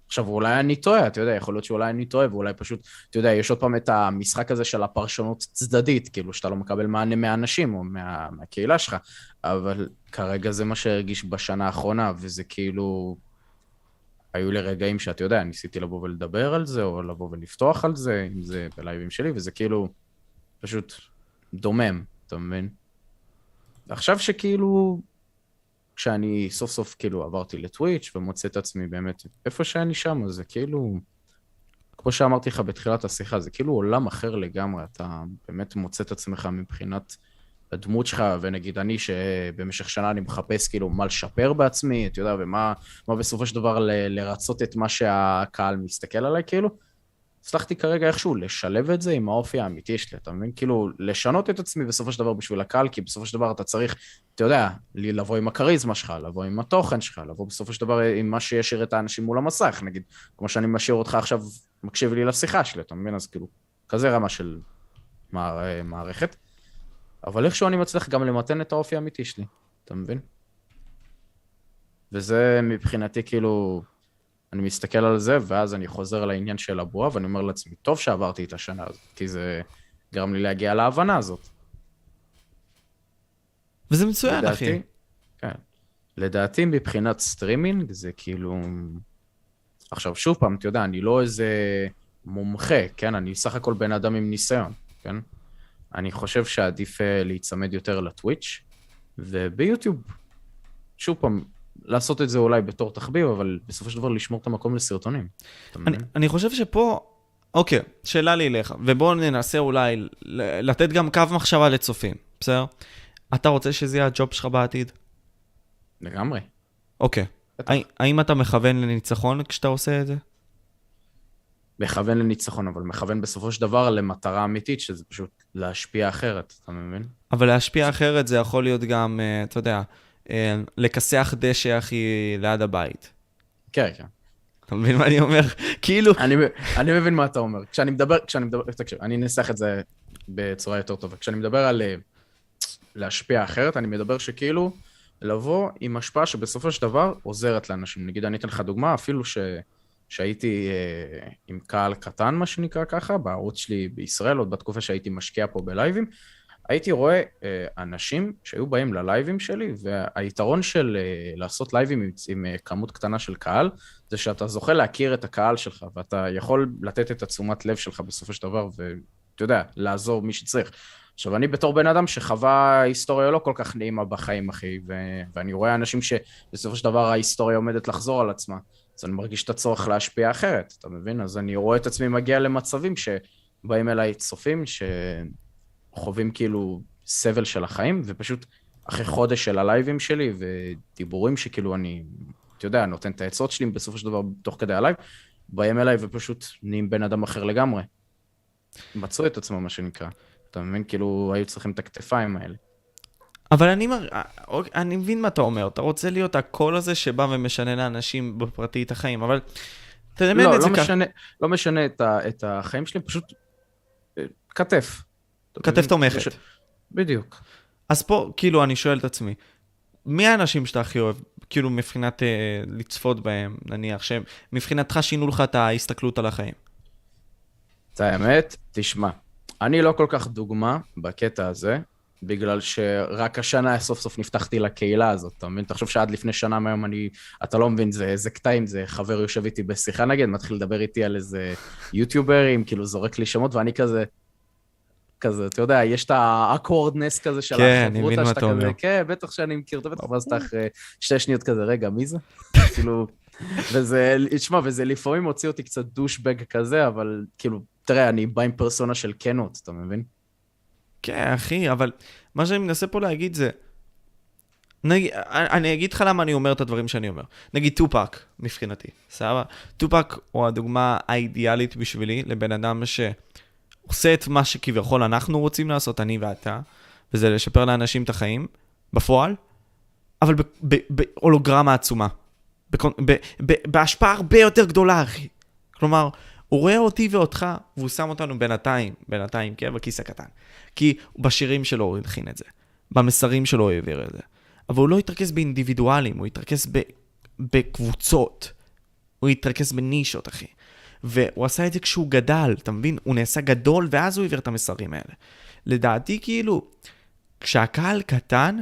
עכשיו, אולי אני טועה, אתה יודע, יכול להיות שאולי אני טועה, ואולי פשוט, אתה יודע, יש עוד פעם את המשחק הזה של הפרשנות צדדית, כאילו שאתה לא מקבל מענה מהאנשים או מהקהילה שלך, אבל כרגע זה מה שהרגיש בשנה האחרונה, וזה כאילו, היו לי רגעים שאתה יודע, ניסיתי לבוא ולדבר על זה, או לבוא ולפתוח על זה, אם זה בלייבים שלי, וזה כאילו, פשוט דומם, אתה מבין? עכשיו שכאילו... כשאני סוף סוף כאילו עברתי לטוויץ' ומוצא את עצמי באמת איפה שאני שם, אז זה כאילו, כמו שאמרתי לך בתחילת השיחה, זה כאילו עולם אחר לגמרי, אתה באמת מוצא את עצמך מבחינת הדמות שלך, ונגיד אני שבמשך שנה אני מחפש כאילו מה לשפר בעצמי, אתה יודע, ומה בסופו של דבר לרצות את מה שהקהל מסתכל עליי כאילו, הצלחתי כרגע איכשהו לשלב את זה עם האופי האמיתי שלי, אתה מבין? כאילו, לשנות את עצמי בסופו של דבר בשביל הקהל, כי בסופו של דבר אתה צריך, אתה יודע, לבוא עם הקריזמה שלך, לבוא עם התוכן שלך, לבוא בסופו של דבר עם מה שישאיר את האנשים מול המסך, נגיד, כמו שאני משאיר אותך עכשיו, מקשיב לי לשיחה שלי, אתה מבין? אז כאילו, כזה רמה של מערכת, אבל איכשהו אני מצליח גם למתן את האופי האמיתי שלי, אתה מבין? וזה מבחינתי כאילו... אני מסתכל על זה, ואז אני חוזר לעניין של הבועה, ואני אומר לעצמי, טוב שעברתי את השנה הזאת, כי זה גרם לי להגיע להבנה הזאת. וזה מצוין, אחי. כן. לדעתי, מבחינת סטרימינג, זה כאילו... עכשיו, שוב פעם, אתה יודע, אני לא איזה מומחה, כן? אני סך הכל בן אדם עם ניסיון, כן? אני חושב שעדיף להיצמד יותר לטוויץ', וביוטיוב, שוב פעם, לעשות את זה אולי בתור תחביב, אבל בסופו של דבר לשמור את המקום לסרטונים. אני חושב שפה, אוקיי, שאלה לי אליך, ובואו ננסה אולי לתת גם קו מחשבה לצופים, בסדר? אתה רוצה שזה יהיה הג'וב שלך בעתיד? לגמרי. אוקיי. האם אתה מכוון לניצחון כשאתה עושה את זה? מכוון לניצחון, אבל מכוון בסופו של דבר למטרה אמיתית, שזה פשוט להשפיע אחרת, אתה מבין? אבל להשפיע אחרת זה יכול להיות גם, אתה יודע... לקסח דשא אחי ליד הבית. כן, כן. אתה מבין מה אני אומר? כאילו... אני מבין מה אתה אומר. כשאני מדבר, תקשיב, אני אנסח את זה בצורה יותר טובה. כשאני מדבר על להשפיע אחרת, אני מדבר שכאילו לבוא עם השפעה שבסופו של דבר עוזרת לאנשים. נגיד, אני אתן לך דוגמה, אפילו שהייתי עם קהל קטן, מה שנקרא ככה, בערוץ שלי בישראל, עוד בתקופה שהייתי משקיע פה בלייבים, הייתי רואה אנשים שהיו באים ללייבים שלי, והיתרון של לעשות לייבים עם כמות קטנה של קהל, זה שאתה זוכה להכיר את הקהל שלך, ואתה יכול לתת את התשומת לב שלך בסופו של דבר, ואתה יודע, לעזור מי שצריך. עכשיו, אני בתור בן אדם שחווה היסטוריה לא כל כך נעימה בחיים, אחי, ואני רואה אנשים שבסופו של דבר ההיסטוריה עומדת לחזור על עצמה, אז אני מרגיש את הצורך להשפיע אחרת, אתה מבין? אז אני רואה את עצמי מגיע למצבים שבאים אליי צופים, חווים כאילו סבל של החיים, ופשוט אחרי חודש של הלייבים שלי ודיבורים שכאילו אני, אתה יודע, נותן את העצות שלי בסופו של דבר תוך כדי הלייב, באים אליי ופשוט נהיים בן אדם אחר לגמרי. מצאו את עצמם מה שנקרא. אתה מבין? כאילו היו צריכים את הכתפיים האלה. אבל אני מבין מה אתה אומר. אתה רוצה להיות הקול הזה שבא ומשנה לאנשים בפרטי את החיים, אבל תדמיין את זה ככה. לא משנה את החיים שלי, פשוט כתף. כתף תומכת. בדיוק. אז פה, כאילו, אני שואל את עצמי, מי האנשים שאתה הכי אוהב, כאילו, מבחינת לצפות בהם, נניח, שמבחינתך שינו לך את ההסתכלות על החיים? את האמת, תשמע, אני לא כל כך דוגמה בקטע הזה, בגלל שרק השנה סוף סוף נפתחתי לקהילה הזאת, אתה מבין? אתה חושב שעד לפני שנה מהיום אתה לא מבין, זה איזה קטעים, זה חבר יושב איתי בשיחה נגד, מתחיל לדבר איתי על איזה יוטיוברים, כאילו זורק לי שמות, ואני כזה... כזה, אתה יודע, יש את האקוורדנס כזה של החברות, שאתה כזה, כן, בטח שאני מכיר, בטח, ואז אתה אחרי שתי שניות כזה, רגע, מי זה? כאילו, וזה, תשמע, וזה לפעמים הוציא אותי קצת דושבג כזה, אבל כאילו, תראה, אני בא עם פרסונה של קנות, אתה מבין? כן, אחי, אבל מה שאני מנסה פה להגיד זה, אני אגיד לך למה אני אומר את הדברים שאני אומר. נגיד טופק, מבחינתי, סבבה? טופק הוא הדוגמה האידיאלית בשבילי לבן אדם שעושה את מה שכביכול אנחנו רוצים לעשות, אני ואתה, וזה לשפר לאנשים את החיים, בפועל, אבל בהולוגרמה עצומה. בהשפעה הרבה יותר גדולה, אחי. כלומר, הוא רואה אותי ואותך, והוא שם אותנו בינתיים, כן? בכיס הקטן. כי בשירים שלו הוא הלחין את זה. במסרים שלו הוא העביר את זה. אבל הוא לא יתרכז באינדיבידואלים, הוא יתרכז בקבוצות, הוא יתרכז בנישות, אחי. והוא עשה את זה כשהוא גדל, אתה מבין? הוא נעשה גדול, ואז הוא העביר את המסרים האלה. לדעתי, כאילו, כשהקהל קטן,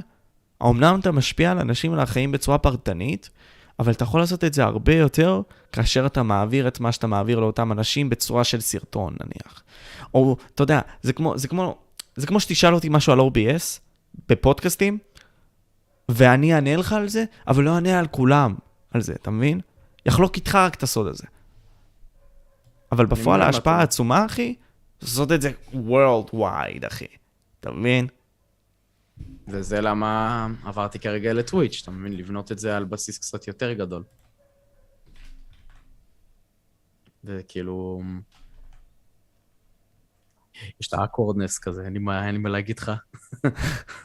אמנם אתה משפיע על אנשים על החיים בצורה פרטנית, אבל אתה יכול לעשות את זה הרבה יותר, כאשר אתה מעביר את מה שאתה מעביר לאותם אנשים בצורה של סרטון, נניח. או, אתה יודע, זה כמו שתשאל אותי משהו על OBS, בפודקאסטים, ואני אענה לך על זה, אבל לא אענה על כולם על זה, אתה מבין? יחלוק איתך רק את הסוד הזה. אבל בפועל ההשפעה העצומה, אחי, זאת את זה worldwide, אחי. אתה מבין? וזה למה עברתי כרגע לטוויץ', אתה מבין? לבנות את זה על בסיס קצת יותר גדול. זה כאילו... יש את האקורדנס כזה, אין לי מה להגיד לך.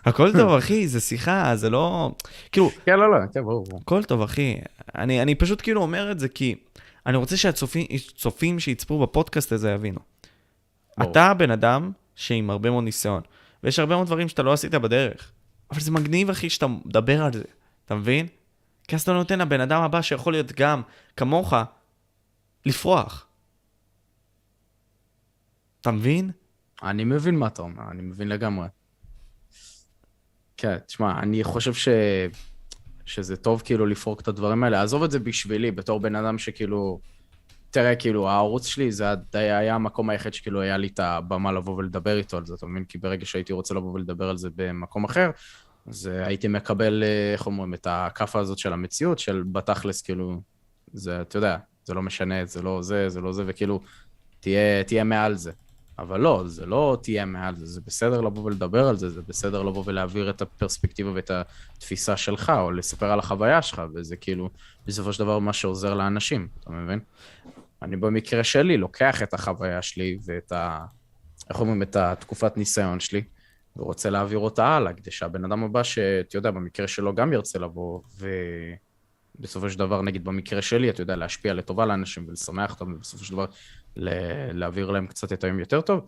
הכל טוב, אחי, זה שיחה, זה לא... כאילו... כן, לא, כן, ברור. הכל טוב, אחי. אני פשוט כאילו אומר את זה, כי אני רוצה שהצופים שיצפו בפודקאסט הזה יבינו. אתה בן אדם שעם הרבה מאוד ניסיון, ויש הרבה מאוד דברים שאתה לא עשית בדרך. אבל זה מגניב, אחי, שאתה מדבר על זה. אתה מבין? כי אז אתה נותן לבן אדם הבא שיכול להיות גם כמוך לפרוח. אתה מבין? אני מבין מה אתה אומר, אני מבין לגמרי. כן, תשמע, אני חושב שזה טוב כאילו לפרוק את הדברים האלה. לעזוב את זה בשבילי, בתור בן אדם שכאילו... תראה, כאילו, הערוץ שלי זה היה המקום היחיד שכאילו היה לי את הבמה לבוא ולדבר איתו על זה, אתה מבין? כי ברגע שהייתי רוצה לבוא ולדבר על זה במקום אחר, אז הייתי מקבל, איך אומרים, את הקפה הזאת של המציאות, של בתכלס, כאילו, זה, אתה יודע, זה לא משנה, זה לא זה, זה לא זה, וכאילו, תהיה מעל זה. אבל לא, זה לא תהיה מעל זה, זה בסדר לבוא ולדבר על זה, זה בסדר לבוא ולהעביר את הפרספקטיבה ואת התפיסה שלך, או לספר על החוויה שלך, וזה כאילו, בסופו של דבר מה שעוזר לאנשים, אתה מבין? אני במקרה שלי לוקח את החוויה שלי ואת איך אומרים, את התקופת ניסיון שלי, ורוצה להעביר אותה הלאה, כדי שהבן אדם הבא שאתה יודע, במקרה שלו גם ירצה לבוא, ובסופו של דבר, נגיד במקרה שלי, אתה יודע, להשפיע לטובה לאנשים ולשמח אותם, ובסופו של דבר להעביר להם קצת את היום יותר טוב,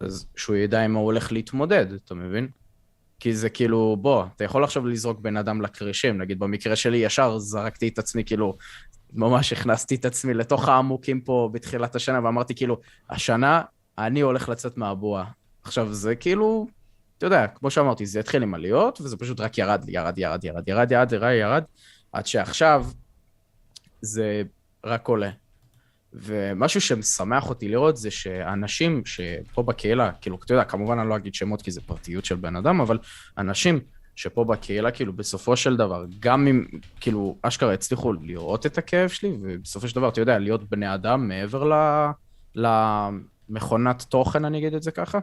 אז שהוא ידע אם הוא הולך להתמודד, אתה מבין? כי זה כאילו, בוא, אתה יכול עכשיו לזרוק בן אדם לקרישים, נגיד במקרה שלי ישר זרקתי את עצמי כאילו, ממש הכנסתי את עצמי לתוך העמוקים פה בתחילת השנה, ואמרתי כאילו, השנה אני הולך לצאת מהבועה. עכשיו זה כאילו, אתה יודע, כמו שאמרתי, זה התחיל עם עליות, וזה פשוט רק ירד, עד שעכשיו זה רק עולה. ומשהו שמשמח אותי לראות זה שאנשים שפה בקהילה, כאילו, אתה יודע, כמובן אני לא אגיד שמות כי זה פרטיות של בן אדם, אבל אנשים שפה בקהילה, כאילו, בסופו של דבר, גם אם, כאילו, אשכרה הצליחו לראות את הכאב שלי, ובסופו של דבר, אתה יודע, להיות בני אדם מעבר למכונת תוכן, אני אגיד את זה ככה.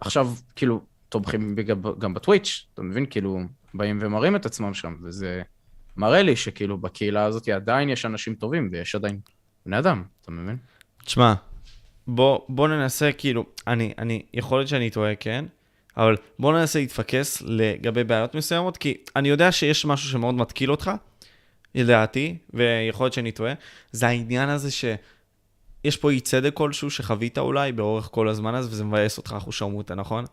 עכשיו, כאילו, תומכים גם בטוויץ', אתה מבין? כאילו, באים ומראים את עצמם שם, וזה מראה לי שכאילו, בקהילה הזאת עדיין יש אנשים טובים, ויש עדיין בני אדם, אתה מבין? תשמע, בוא ננסה, כאילו, אני יכול להיות שאני טועה, כן? אבל בואו ננסה להתפקס לגבי בעיות מסוימות, כי אני יודע שיש משהו שמאוד מתקיל אותך, לדעתי, ויכול להיות שאני טועה, זה העניין הזה שיש פה אי צדק כלשהו שחווית אולי באורך כל הזמן הזה, וזה מבאס אותך, אנחנו שומעים אותה, נכון?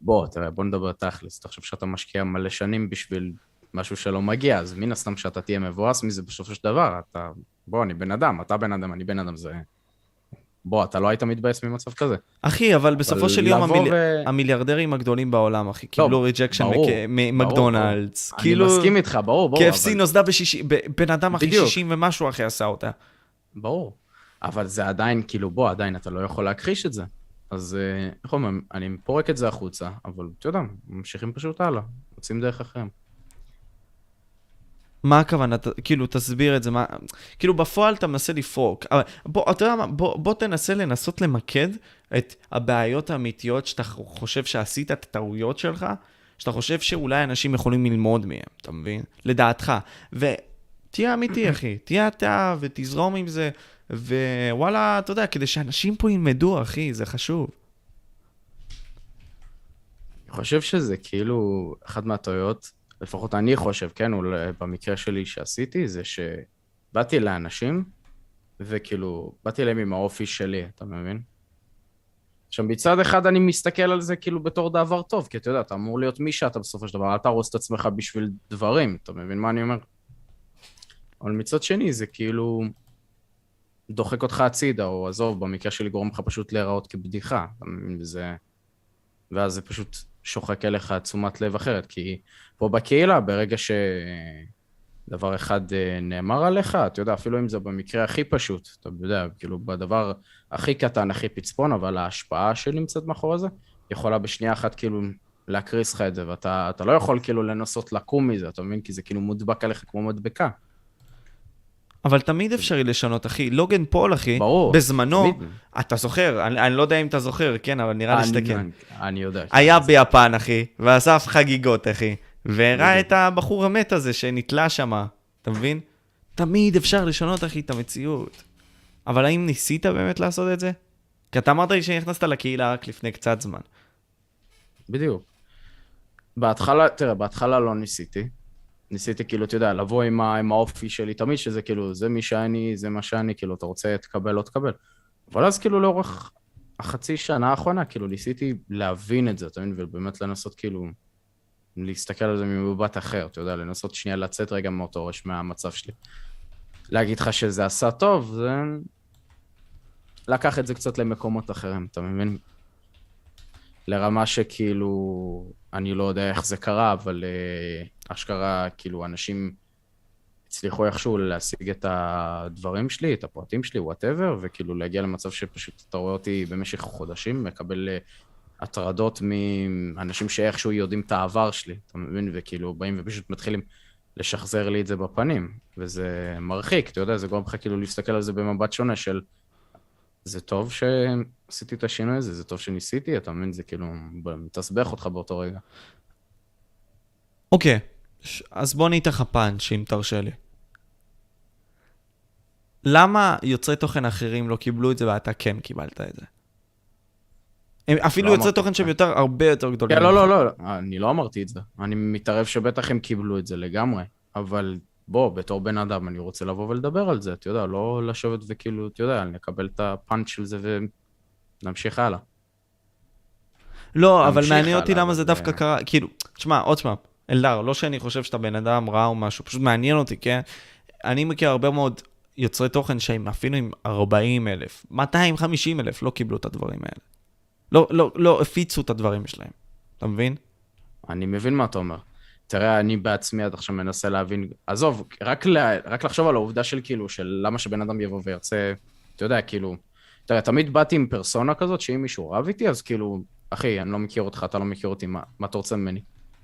בוא נדבר תכלס, אתה חושב שאתה משקיע מלא שנים בשביל משהו שלא מגיע, אז מן הסתם שאתה תהיה מבואס מזה בסופו של דבר, אתה, בוא, אני בן אדם, אתה בן אדם, אני בן אדם, זה... בוא, אתה לא היית מתבייס ממצב כזה. אחי, אבל בסופו של יום המיליארדרים הגדולים בעולם, אחי, קיבלו ריג'קשן ממקדונלדס. אני מסכים איתך, ברור. KFC נוסדה בן אדם אחי 60 ומשהו אחי עשה אותה. ברור. אבל זה עדיין, כאילו, בוא, עדיין אתה לא יכול להכחיש את זה. אז איך אומרים, אני פורק את זה החוצה, אבל אתה יודע, ממשיכים פשוט הלאה, מוצאים דרך אחריהם. מה הכוונה? כאילו, תסביר את זה, מה... כאילו, בפועל אתה מנסה לפרוק, אבל בוא, אתה יודע מה, בוא תנסה לנסות למקד את הבעיות האמיתיות שאתה חושב שעשית, את הטעויות שלך, שאתה חושב שאולי אנשים יכולים ללמוד מהם, אתה מבין? לדעתך. ותהיה אמיתי, אחי, תהיה אתה ותזרום עם זה, ווואלה, אתה יודע, כדי שאנשים פה ילמדו, אחי, זה חשוב. אני חושב שזה כאילו, אחת מהטעויות, לפחות אני חושב, כן, במקרה שלי שעשיתי, זה שבאתי לאנשים, וכאילו, באתי אליהם עם האופי שלי, אתה מבין? עכשיו, מצד אחד אני מסתכל על זה כאילו בתור דבר טוב, כי אתה יודע, אתה אמור להיות מי שאתה בסופו של דבר, אל תהרוס את עצמך בשביל דברים, אתה מבין מה אני אומר? אבל מצד שני, זה כאילו... דוחק אותך הצידה, או עזוב, במקרה שלי גורם לך פשוט להיראות כבדיחה, וזה... ואז זה פשוט שוחק אליך תשומת לב אחרת, כי פה בקהילה, ברגע שדבר אחד נאמר עליך, אתה יודע, אפילו אם זה במקרה הכי פשוט, אתה יודע, כאילו בדבר הכי קטן, הכי פצפון, אבל ההשפעה שנמצאת מאחורי זה, יכולה בשנייה אחת כאילו להקריס לך את זה, ואתה לא יכול כאילו לנסות לקום מזה, אתה מבין? כי זה כאילו מודבק עליך כמו מדבקה. אבל תמיד אפשרי לשנות, אחי. לוגן פול, אחי, בזמנו, אתה זוכר, אני לא יודע אם אתה זוכר, כן, אבל נראה לי שתקן. אני יודע. היה ביפן, אחי, ואסף חגיגות, אחי, והראה את הבחור המת הזה שנתלה שמה, אתה מבין? תמיד אפשר לשנות, אחי, את המציאות. אבל האם ניסית באמת לעשות את זה? כי אתה אמרת לי שנכנסת לקהילה רק לפני קצת זמן. בדיוק. בהתחלה, תראה, בהתחלה לא ניסיתי. ניסיתי כאילו, אתה יודע, לבוא עם האופי שלי תמיד, שזה כאילו, זה מי שאני, זה מה שאני, כאילו, אתה רוצה, תקבל, לא תקבל. אבל אז כאילו, לאורך החצי שנה האחרונה, כאילו, ניסיתי להבין את זה, אתה מבין, ובאמת לנסות כאילו, להסתכל על זה ממבט אחר, אתה יודע, לנסות שנייה לצאת רגע מאותו ראש מהמצב שלי. להגיד לך שזה עשה טוב, זה... לקח את זה קצת למקומות אחרים, אתה מבין? לרמה שכאילו, אני לא יודע איך זה קרה, אבל אשכרה, כאילו, אנשים הצליחו איכשהו להשיג את הדברים שלי, את הפרטים שלי, whatever, וכאילו להגיע למצב שפשוט אתה רואה אותי במשך חודשים, מקבל הטרדות מאנשים שאיכשהו יודעים את העבר שלי, אתה מבין? וכאילו, באים ופשוט מתחילים לשחזר לי את זה בפנים, וזה מרחיק, אתה יודע, זה גורם לך כאילו להסתכל על זה במבט שונה של... זה טוב שעשיתי את השינוי הזה, זה טוב שניסיתי, אתה מבין, זה כאילו מתסבך אותך באותו רגע. אוקיי, אז בוא ניתן לך פאנץ' אם תרשה לי. למה יוצרי תוכן אחרים לא קיבלו את זה ואתה כן קיבלת את זה? אפילו יוצרי תוכן שהם הרבה יותר גדולים. לא, לא, לא, אני לא אמרתי את זה. אני מתערב שבטח הם קיבלו את זה לגמרי, אבל... בוא, בתור בן אדם, אני רוצה לבוא ולדבר על זה, אתה יודע, לא לשבת וכאילו, אתה יודע, נקבל את הפאנץ' של זה ונמשיך הלאה. לא, אבל מעניין אותי למה זה דווקא קרה, כאילו, תשמע, עוד תשמע, אלדר, לא שאני חושב שאתה בן אדם רע או משהו, פשוט מעניין אותי, כן? אני מכיר הרבה מאוד יוצרי תוכן שהם אפילו עם 40,000, 250,000 לא קיבלו את הדברים האלה. לא הפיצו את הדברים שלהם, אתה מבין? אני מבין מה אתה אומר. תראה, אני בעצמי עד עכשיו מנסה להבין, עזוב, רק לחשוב על העובדה של כאילו, של למה שבן אדם יבוא וירצה, אתה יודע, כאילו, תראה, תמיד באתי עם פרסונה כזאת, שאם מישהו רב איתי, אז כאילו, אחי, אני לא מכיר אותך, אתה לא מכיר אותי, מה אתה רוצה ממני?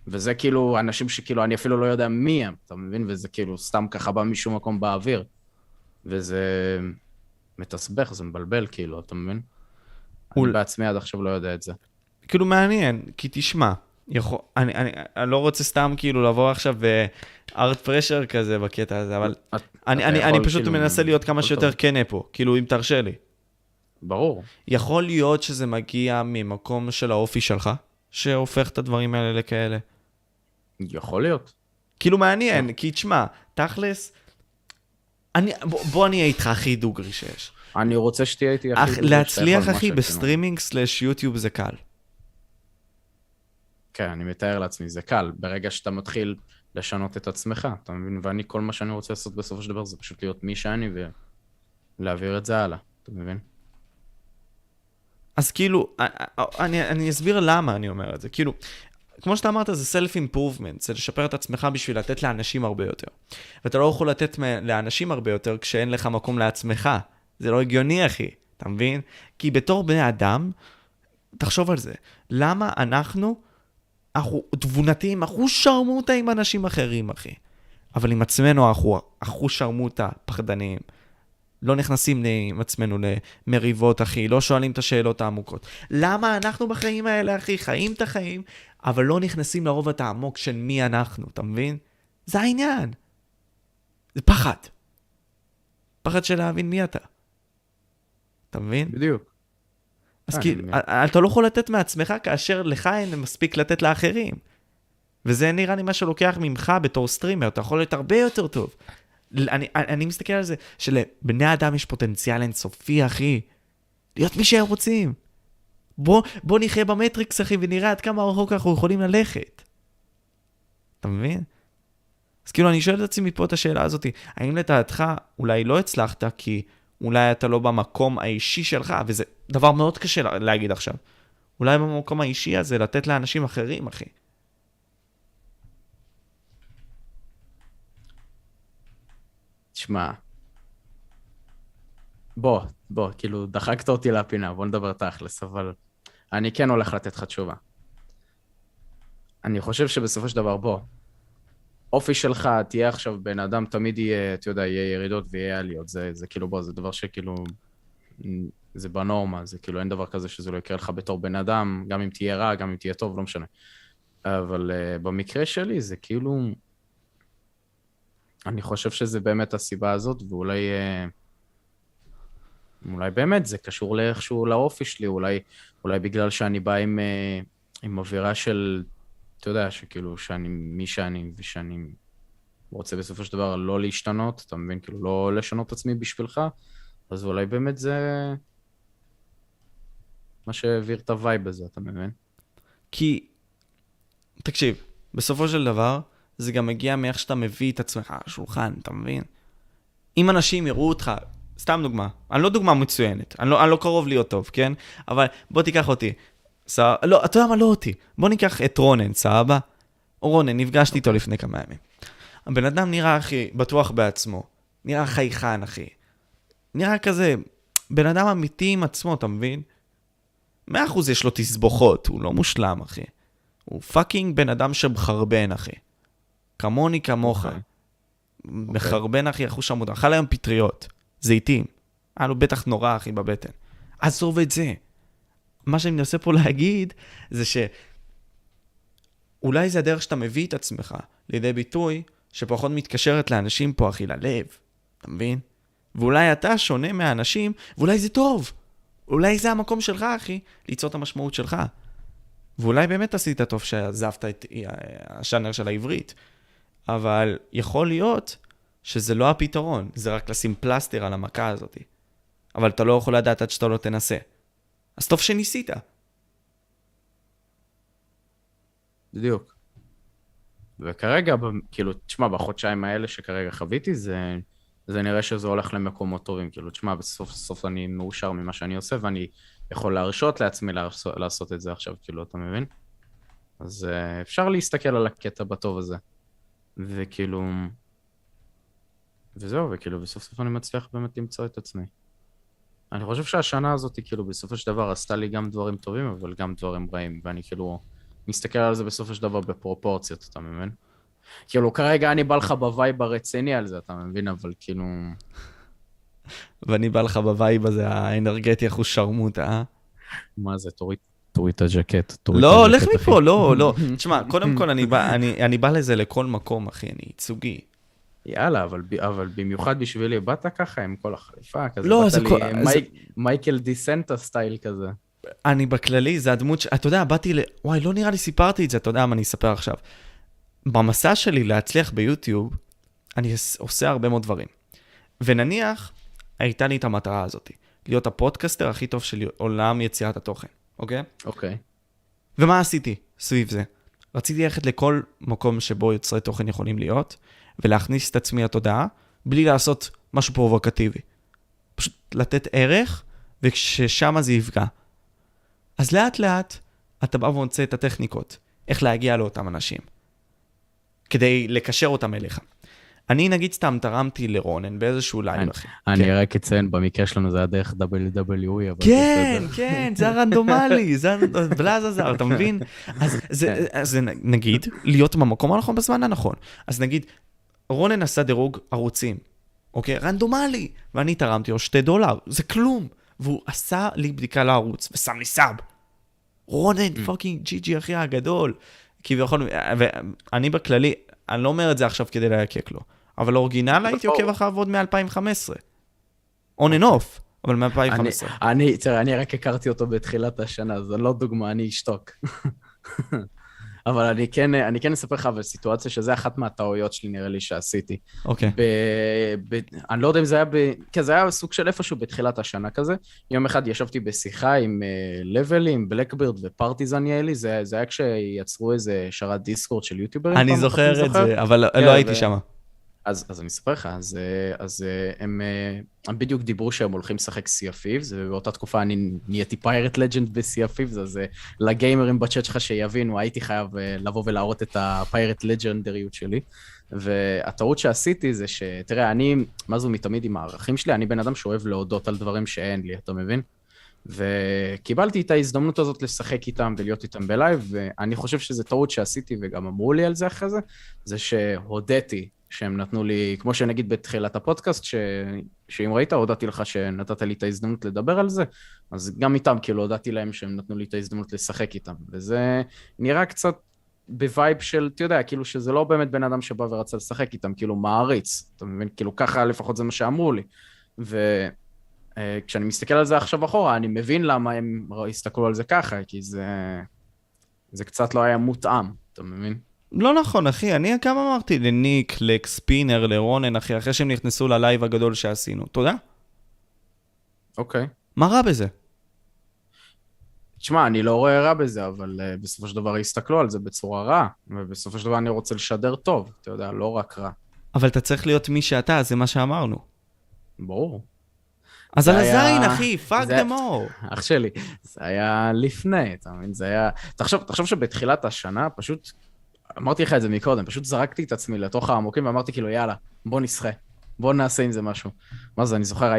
וזה כאילו, אנשים שכאילו, אני אפילו לא יודע מי הם, אתה מבין? וזה כאילו, סתם ככה בא משום מקום באוויר, וזה מתסבך, זה מבלבל כאילו, אתה מבין? אני בעצמי עד עכשיו לא יודע את זה. כאילו מעניין, כי תשמע. אני לא רוצה סתם כאילו לבוא עכשיו ב-art pressure כזה בקטע הזה, אבל אני פשוט מנסה להיות כמה שיותר כנה פה, כאילו אם תרשה לי. ברור. יכול להיות שזה מגיע ממקום של האופי שלך, שהופך את הדברים האלה לכאלה? יכול להיות. כאילו מעניין, כי תשמע, תכלס, בוא אני אהיה איתך הכי דוגרי שיש. אני רוצה שתהיה איתי הכי דוגרי. להצליח אחי בסטרימינג סלש יוטיוב זה קל. כן, אני מתאר לעצמי, זה קל. ברגע שאתה מתחיל לשנות את עצמך, אתה מבין? ואני, כל מה שאני רוצה לעשות בסופו של דבר, זה פשוט להיות מי שאני ולהעביר את זה הלאה, אתה מבין? אז כאילו, אני אסביר למה אני אומר את זה. כאילו, כמו שאתה אמרת, זה self-improvement, זה לשפר את עצמך בשביל לתת לאנשים הרבה יותר. ואתה לא יכול לתת לאנשים הרבה יותר כשאין לך מקום לעצמך. זה לא הגיוני, אחי, אתה מבין? כי בתור בני אדם, תחשוב על זה. למה אנחנו תבונתיים, אנחנו שרמותה עם אנשים אחרים, אחי. אבל עם עצמנו אנחנו שרמותה, פחדנים. לא נכנסים עם עצמנו למריבות, אחי. לא שואלים את השאלות העמוקות. למה אנחנו בחיים האלה, אחי? חיים את החיים, אבל לא נכנסים לרובד העמוק של מי אנחנו, אתה מבין? זה העניין. זה פחד. פחד של להבין מי אתה. אתה מבין? בדיוק. אז כאילו, אתה לא יכול לתת מעצמך כאשר לך אין מספיק לתת לאחרים. וזה נראה לי מה שלוקח ממך בתור סטרימר. אתה יכול להיות הרבה יותר טוב. אני מסתכל על זה, שלבני אדם יש פוטנציאל אינסופי, אחי. להיות מי שהם רוצים. בוא נחיה במטריקס, אחי, ונראה עד כמה רחוק אנחנו יכולים ללכת. אתה מבין? אז כאילו, אני שואל את עצמי מפה את השאלה הזאת, האם לדעתך אולי לא הצלחת, כי אולי אתה לא במקום האישי שלך, וזה דבר מאוד קשה להגיד עכשיו. אולי במקום האישי הזה לתת לאנשים אחרים, אחי. תשמע. בוא, כאילו, דחקת אותי לפינה, בוא נדבר תכלס, אבל אני כן הולך לתת לך תשובה. אני חושב שבסופו של דבר, בוא, אופי שלך, תהיה עכשיו בן אדם, תמיד יהיה, אתה יודע, יהיה ירידות ויהיה עליות, זה כאילו, בוא, זה דבר שכאילו, זה בנורמה, זה כאילו, אין דבר כזה שזה לא יקרה לך בתור בן אדם, גם אם תהיה רע, גם אם תהיה טוב, לא משנה. אבל במקרה שלי, זה כאילו, אני חושב שזה באמת הסיבה הזאת, ואולי, באמת זה קשור לאיכשהו לאופי שלי, אולי בגלל שאני בא עם אווירה של, אתה יודע, שכאילו, שאני, מי שאני, ושאני רוצה בסופו של דבר לא להשתנות, אתה מבין, כאילו, לא לשנות את עצמי בשבילך, אז אולי באמת זה מה שהעביר את הווייב הזה, אתה מבין? כי, תקשיב, בסופו של דבר, זה גם מגיע מאיך שאתה מביא את עצמך, השולחן, אתה מבין? אם אנשים יראו אותך, סתם דוגמה, אני לא דוגמה מצוינת, אני לא קרוב להיות טוב, כן? אבל בוא תיקח אותי. לא, אתה יודע מה, לא אותי. בוא ניקח את רונן, סבא. רונן, נפגשתי איתו לפני כמה ימים. הבן אדם נראה, אחי, בטוח בעצמו. נראה חייכן, אחי. נראה כזה, בן אדם אמיתי עם עצמו, אתה מבין? 100% יש לו תסבוכות, הוא לא מושלם, אחי. הוא פאקינג בן אדם שמחרבן, אחי. כמוני כמוך. מחרבן, אחי, אחוש עמוד. אכל היום פטריות, זיתים. היה לו בטח נורא, אחי, בבטן. עזוב את זה. מה שאני מנסה פה להגיד, זה שאולי זה הדרך שאתה מביא את עצמך לידי ביטוי, שפחות מתקשרת לאנשים פה, אחי, ללב. אתה מבין? ואולי אתה שונה מהאנשים, ואולי זה טוב. אולי זה המקום שלך, אחי, ליצור את המשמעות שלך. ואולי באמת עשית טוב שעזבת את השאנר של העברית. אבל יכול להיות שזה לא הפתרון, זה רק לשים פלסטר על המכה הזאת. אבל אתה לא יכול לדעת עד שאתה לא תנסה. אז טוב שניסית. בדיוק. וכרגע, כאילו, תשמע, בחודשיים האלה שכרגע חוויתי, זה נראה שזה הולך למקומות טובים. כאילו, תשמע, בסוף אני מאושר ממה שאני עושה, ואני יכול להרשות לעצמי לעשות את זה עכשיו, כאילו, אתה מבין? אז אפשר להסתכל על הקטע בטוב הזה. וכאילו, וזהו, וכאילו, בסוף סוף אני מצליח באמת למצוא את עצמי. אני חושב שהשנה הזאת, כאילו, בסופו של דבר עשתה לי גם דברים טובים, אבל גם דברים רעים, ואני כאילו מסתכל על זה בסופו של דבר בפרופורציות, אתה מבין? כאילו, כרגע אני בא לך בווייב הרציני על זה, אתה מבין? אבל כאילו... ואני בא לך בווייב הזה, האנרגטי, אחוז שרמות, אה? מה זה, תוריד את הג'קט. לא, לך מפה, לא. תשמע, קודם כל, אני בא לזה לכל מקום, אחי, אני ייצוגי. יאללה, אבל במיוחד בשבילי, באת ככה עם כל החליפה, כזה באת לי מייקל דיסנטה סטייל כזה. אני בכללי, זה הדמות, אתה יודע, באתי וואי, לא נראה לי סיפרתי את זה, אתה יודע מה אני אספר עכשיו. במסע שלי להצליח ביוטיוב, אני עושה הרבה מאוד דברים. ונניח, הייתה לי את המטרה הזאת, להיות הפודקאסטר הכי טוב של עולם יציאת התוכן, אוקיי? אוקיי. ומה עשיתי סביב זה? רציתי ללכת לכל מקום שבו יוצרי תוכן יכולים להיות, ולהכניס את עצמי לתודעה, בלי לעשות משהו פרובוקטיבי. פשוט לתת ערך, וכששם זה יפגע. אז לאט לאט, אתה בא ומוצא את הטכניקות, איך להגיע לאותם אנשים, כדי לקשר אותם אליך. אני נגיד סתם תרמתי לרונן באיזשהו לייב אחי. אני רק אציין, במקרה שלנו זה היה דרך WWE. כן, כן, זה הרנדומלי, זה בלזזר, אתה מבין? אז נגיד, להיות במקום הנכון בזמן הנכון. אז נגיד, רונן עשה דירוג ערוצים, אוקיי? רנדומלי, ואני תרמתי לו $2, זה כלום. והוא עשה לי בדיקה לערוץ, ושם לי סאב. רונן, פאקינג ג'י ג'י אחי הגדול. כביכול, ואני בכללי, אני לא אומר את זה עכשיו כדי להיקק לו. אבל אורגינל הייתי עוקב אחריו עוד מ-2015. On and off, אבל מ-2015. אני רק הכרתי אותו בתחילת השנה, זו לא דוגמה, אני אשתוק. אבל אני כן אספר לך על סיטואציה, שזה אחת מהטעויות שלי נראה לי שעשיתי. אוקיי. אני לא יודע אם זה היה, זה היה סוג של איפשהו בתחילת השנה כזה. יום אחד ישבתי בשיחה עם לבלים, בלקבירד ופרטיזן יאלי, זה היה כשיצרו איזה שרת דיסקורד של יוטיוברים. אני זוכר את זה, אבל לא הייתי שם. אז אני אספר לך, אז הם בדיוק דיברו שהם הולכים לשחק Sea of Thieves, ובאותה תקופה אני נהייתי פיירט לג'נד ב-Sea of Thieves, אז לגיימרים בצ'אט שלך שיבינו, הייתי חייב לבוא ולהראות את הפיירט לג'נדריות שלי, והטעות שעשיתי זה שתראה, אני, מה זו מתמיד עם הערכים שלי, אני בן אדם שאוהב להודות על דברים שאין לי, אתה מבין? וקיבלתי את ההזדמנות הזאת לשחק איתם ולהיות איתם בלייב, ואני חושב שזה טעות שעשיתי, וגם אמרו לי על זה אחרי זה שהודיתי שהם נתנו לי, כמו שנגיד בתחילת הפודקאסט, שאם ראית, הודעתי לך שנתת לי את ההזדמנות לדבר על זה, אז גם איתם, כאילו, הודעתי להם שהם נתנו לי את ההזדמנות לשחק איתם, וזה נראה קצת בווייב של, אתה יודע, כאילו שזה לא באמת בן אדם שבא ורצה לשחק איתם, כאילו מעריץ, אתה מבין? כאילו ככה לפחות זה מה שאמרו לי, וכשאני מסתכל על זה עכשיו אחורה, אני מבין למה הם הסתכלו על זה ככה, כי זה קצת לא היה מותאם, אתה מבין? לא נכון, אחי, אני כמה אמרתי לניק, לקספינר, לרונן, אחי, אחרי שהם נכנסו ללייב הגדול שעשינו. תודה. אוקיי. מה רע בזה? תשמע, אני לא רואה רע בזה, אבל בסופו של דבר הסתכלו על זה בצורה רע, ובסופו של דבר אני רוצה לשדר טוב, אתה יודע, לא רק רע. אבל אתה צריך להיות מי שאתה, זה מה שאמרנו. ברור. אז על הזין, אחי, פאק דמור. אח שלי, זה היה לפני, אתה מבין, זה היה... תחשוב שבתחילת השנה פשוט... אמרתי לך את זה מקודם, פשוט זרקתי את עצמי לתוך העמוקים, ואמרתי כאילו, יאללה, בוא נשחה, בוא נעשה עם זה משהו. מה זה, אני זוכר,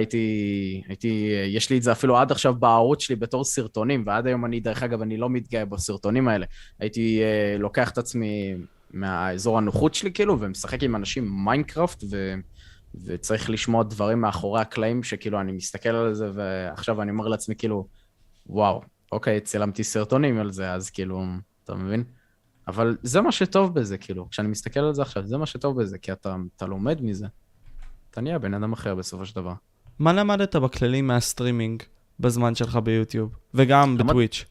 יש לי את זה אפילו עד עכשיו בערוץ שלי בתור סרטונים, ועד היום אני, דרך אגב, אני לא מתגאה בסרטונים האלה. הייתי לוקח את עצמי מהאזור הנוחות שלי, כאילו, ומשחק עם אנשים מיינקראפט, וצריך לשמוע דברים מאחורי הקלעים, שכאילו, אני מסתכל על זה, ועכשיו אני אומר לעצמי, כאילו, וואו, אוקיי, צילמתי סרטונים על זה, אז כאילו, אתה מבין? אבל זה מה שטוב בזה, כאילו, כשאני מסתכל על זה עכשיו, זה מה שטוב בזה, כי אתה לומד מזה. אתה נהיה בן אדם אחר בסופו של דבר. מה למדת בכללי מהסטרימינג בזמן שלך ביוטיוב, וגם בטוויץ'?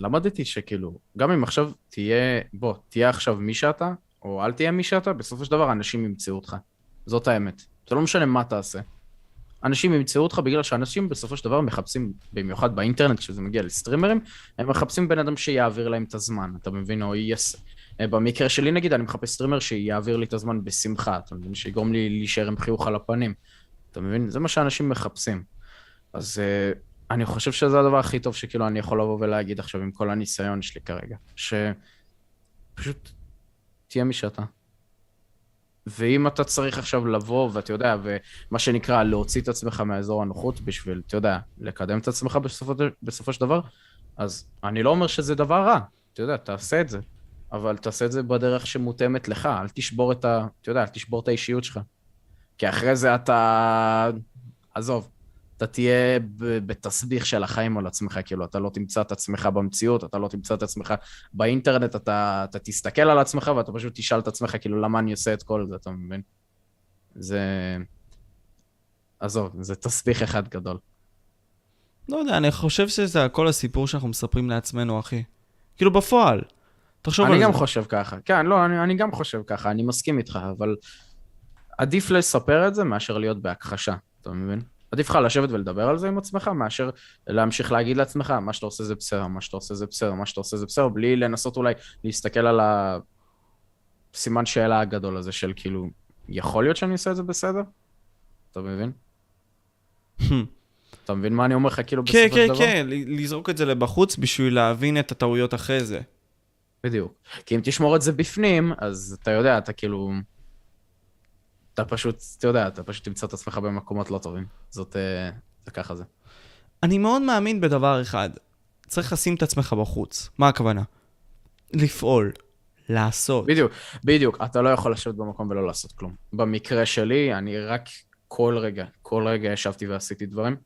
למדתי שכאילו, גם אם עכשיו תהיה עכשיו מי שאתה, או אל תהיה מי שאתה, בסופו של דבר אנשים ימצאו אותך. זאת האמת. זה לא משנה מה תעשה. אנשים ימצאו אותך בגלל שאנשים בסופו של דבר מחפשים, במיוחד באינטרנט, כשזה מגיע לסטרימרים, הם מחפשים בן אדם שיעביר להם את הזמן, אתה מבין, או במקרה שלי נגיד, אני מחפש סטרימר שיעביר לי את הזמן בשמחה, אתה מבין, שיגרום לי להישאר עם חיוך על הפנים, אתה מבין, זה מה שאנשים מחפשים. אז אני חושב שזה הדבר הכי טוב שכאילו אני יכול לבוא ולהגיד עכשיו עם כל הניסיון שלי כרגע, שפשוט תהיה מי שאתה. ואם אתה צריך עכשיו לבוא, ואתה יודע, ומה שנקרא, להוציא את עצמך מהאזור הנוחות בשביל, אתה יודע, לקדם את עצמך בסופו של דבר, אז אני לא אומר שזה דבר רע, אתה יודע, תעשה את זה, אבל תעשה את זה בדרך שמותאמת לך, אל תשבור את ה... אתה יודע, אל תשבור את האישיות שלך. כי אחרי זה אתה... עזוב, אתה תהיה בתסביך של החיים על עצמך, כאילו, אתה לא תמצא את עצמך במציאות, אתה לא תמצא את עצמך באינטרנט, אתה תסתכל על עצמך, ואתה פשוט תשאל את עצמך, כאילו, למה אני עושה את כל זה, אתה מבין? זה... עזוב, זה תסביך אחד גדול. לא יודע, אני חושב שזה הכל הסיפור שאנחנו מספרים לעצמנו, אחי. כאילו, בפועל. תחשוב על זה. אני גם חושב ככה. כן, לא, אני גם חושב ככה, אני מסכים איתך, אבל עדיף לספר את זה מאשר להיות בהכחשה, אתה מבין? עדיף לך לשבת ולדבר על זה עם עצמך, מאשר להמשיך להגיד לעצמך, מה שאתה עושה זה בסדר, מה שאתה עושה זה בסדר, מה שאתה עושה זה בסדר, בלי לנסות אולי להסתכל על הסימן שאלה הגדול הזה של כאילו, יכול להיות שאני עושה את זה בסדר? אתה מבין? אתה מבין מה אני אומר לך כאילו בסופו של דבר? כן, לזרוק את זה לבחוץ בשביל להבין את הטעויות אחרי זה. בדיוק. כי אם תשמור את זה בפנים, אז אתה יודע, אתה כאילו... אתה פשוט, אתה יודע, אתה פשוט תמצא את עצמך במקומות לא טובים. זאת, זה ככה זה. אני מאוד מאמין בדבר אחד. צריך לשים את עצמך בחוץ. מה הכוונה? לפעול. לעשות. בדיוק, בדיוק. אתה לא יכול לשבת במקום ולא לעשות כלום. במקרה שלי, אני רק כל רגע ישבתי ועשיתי דברים.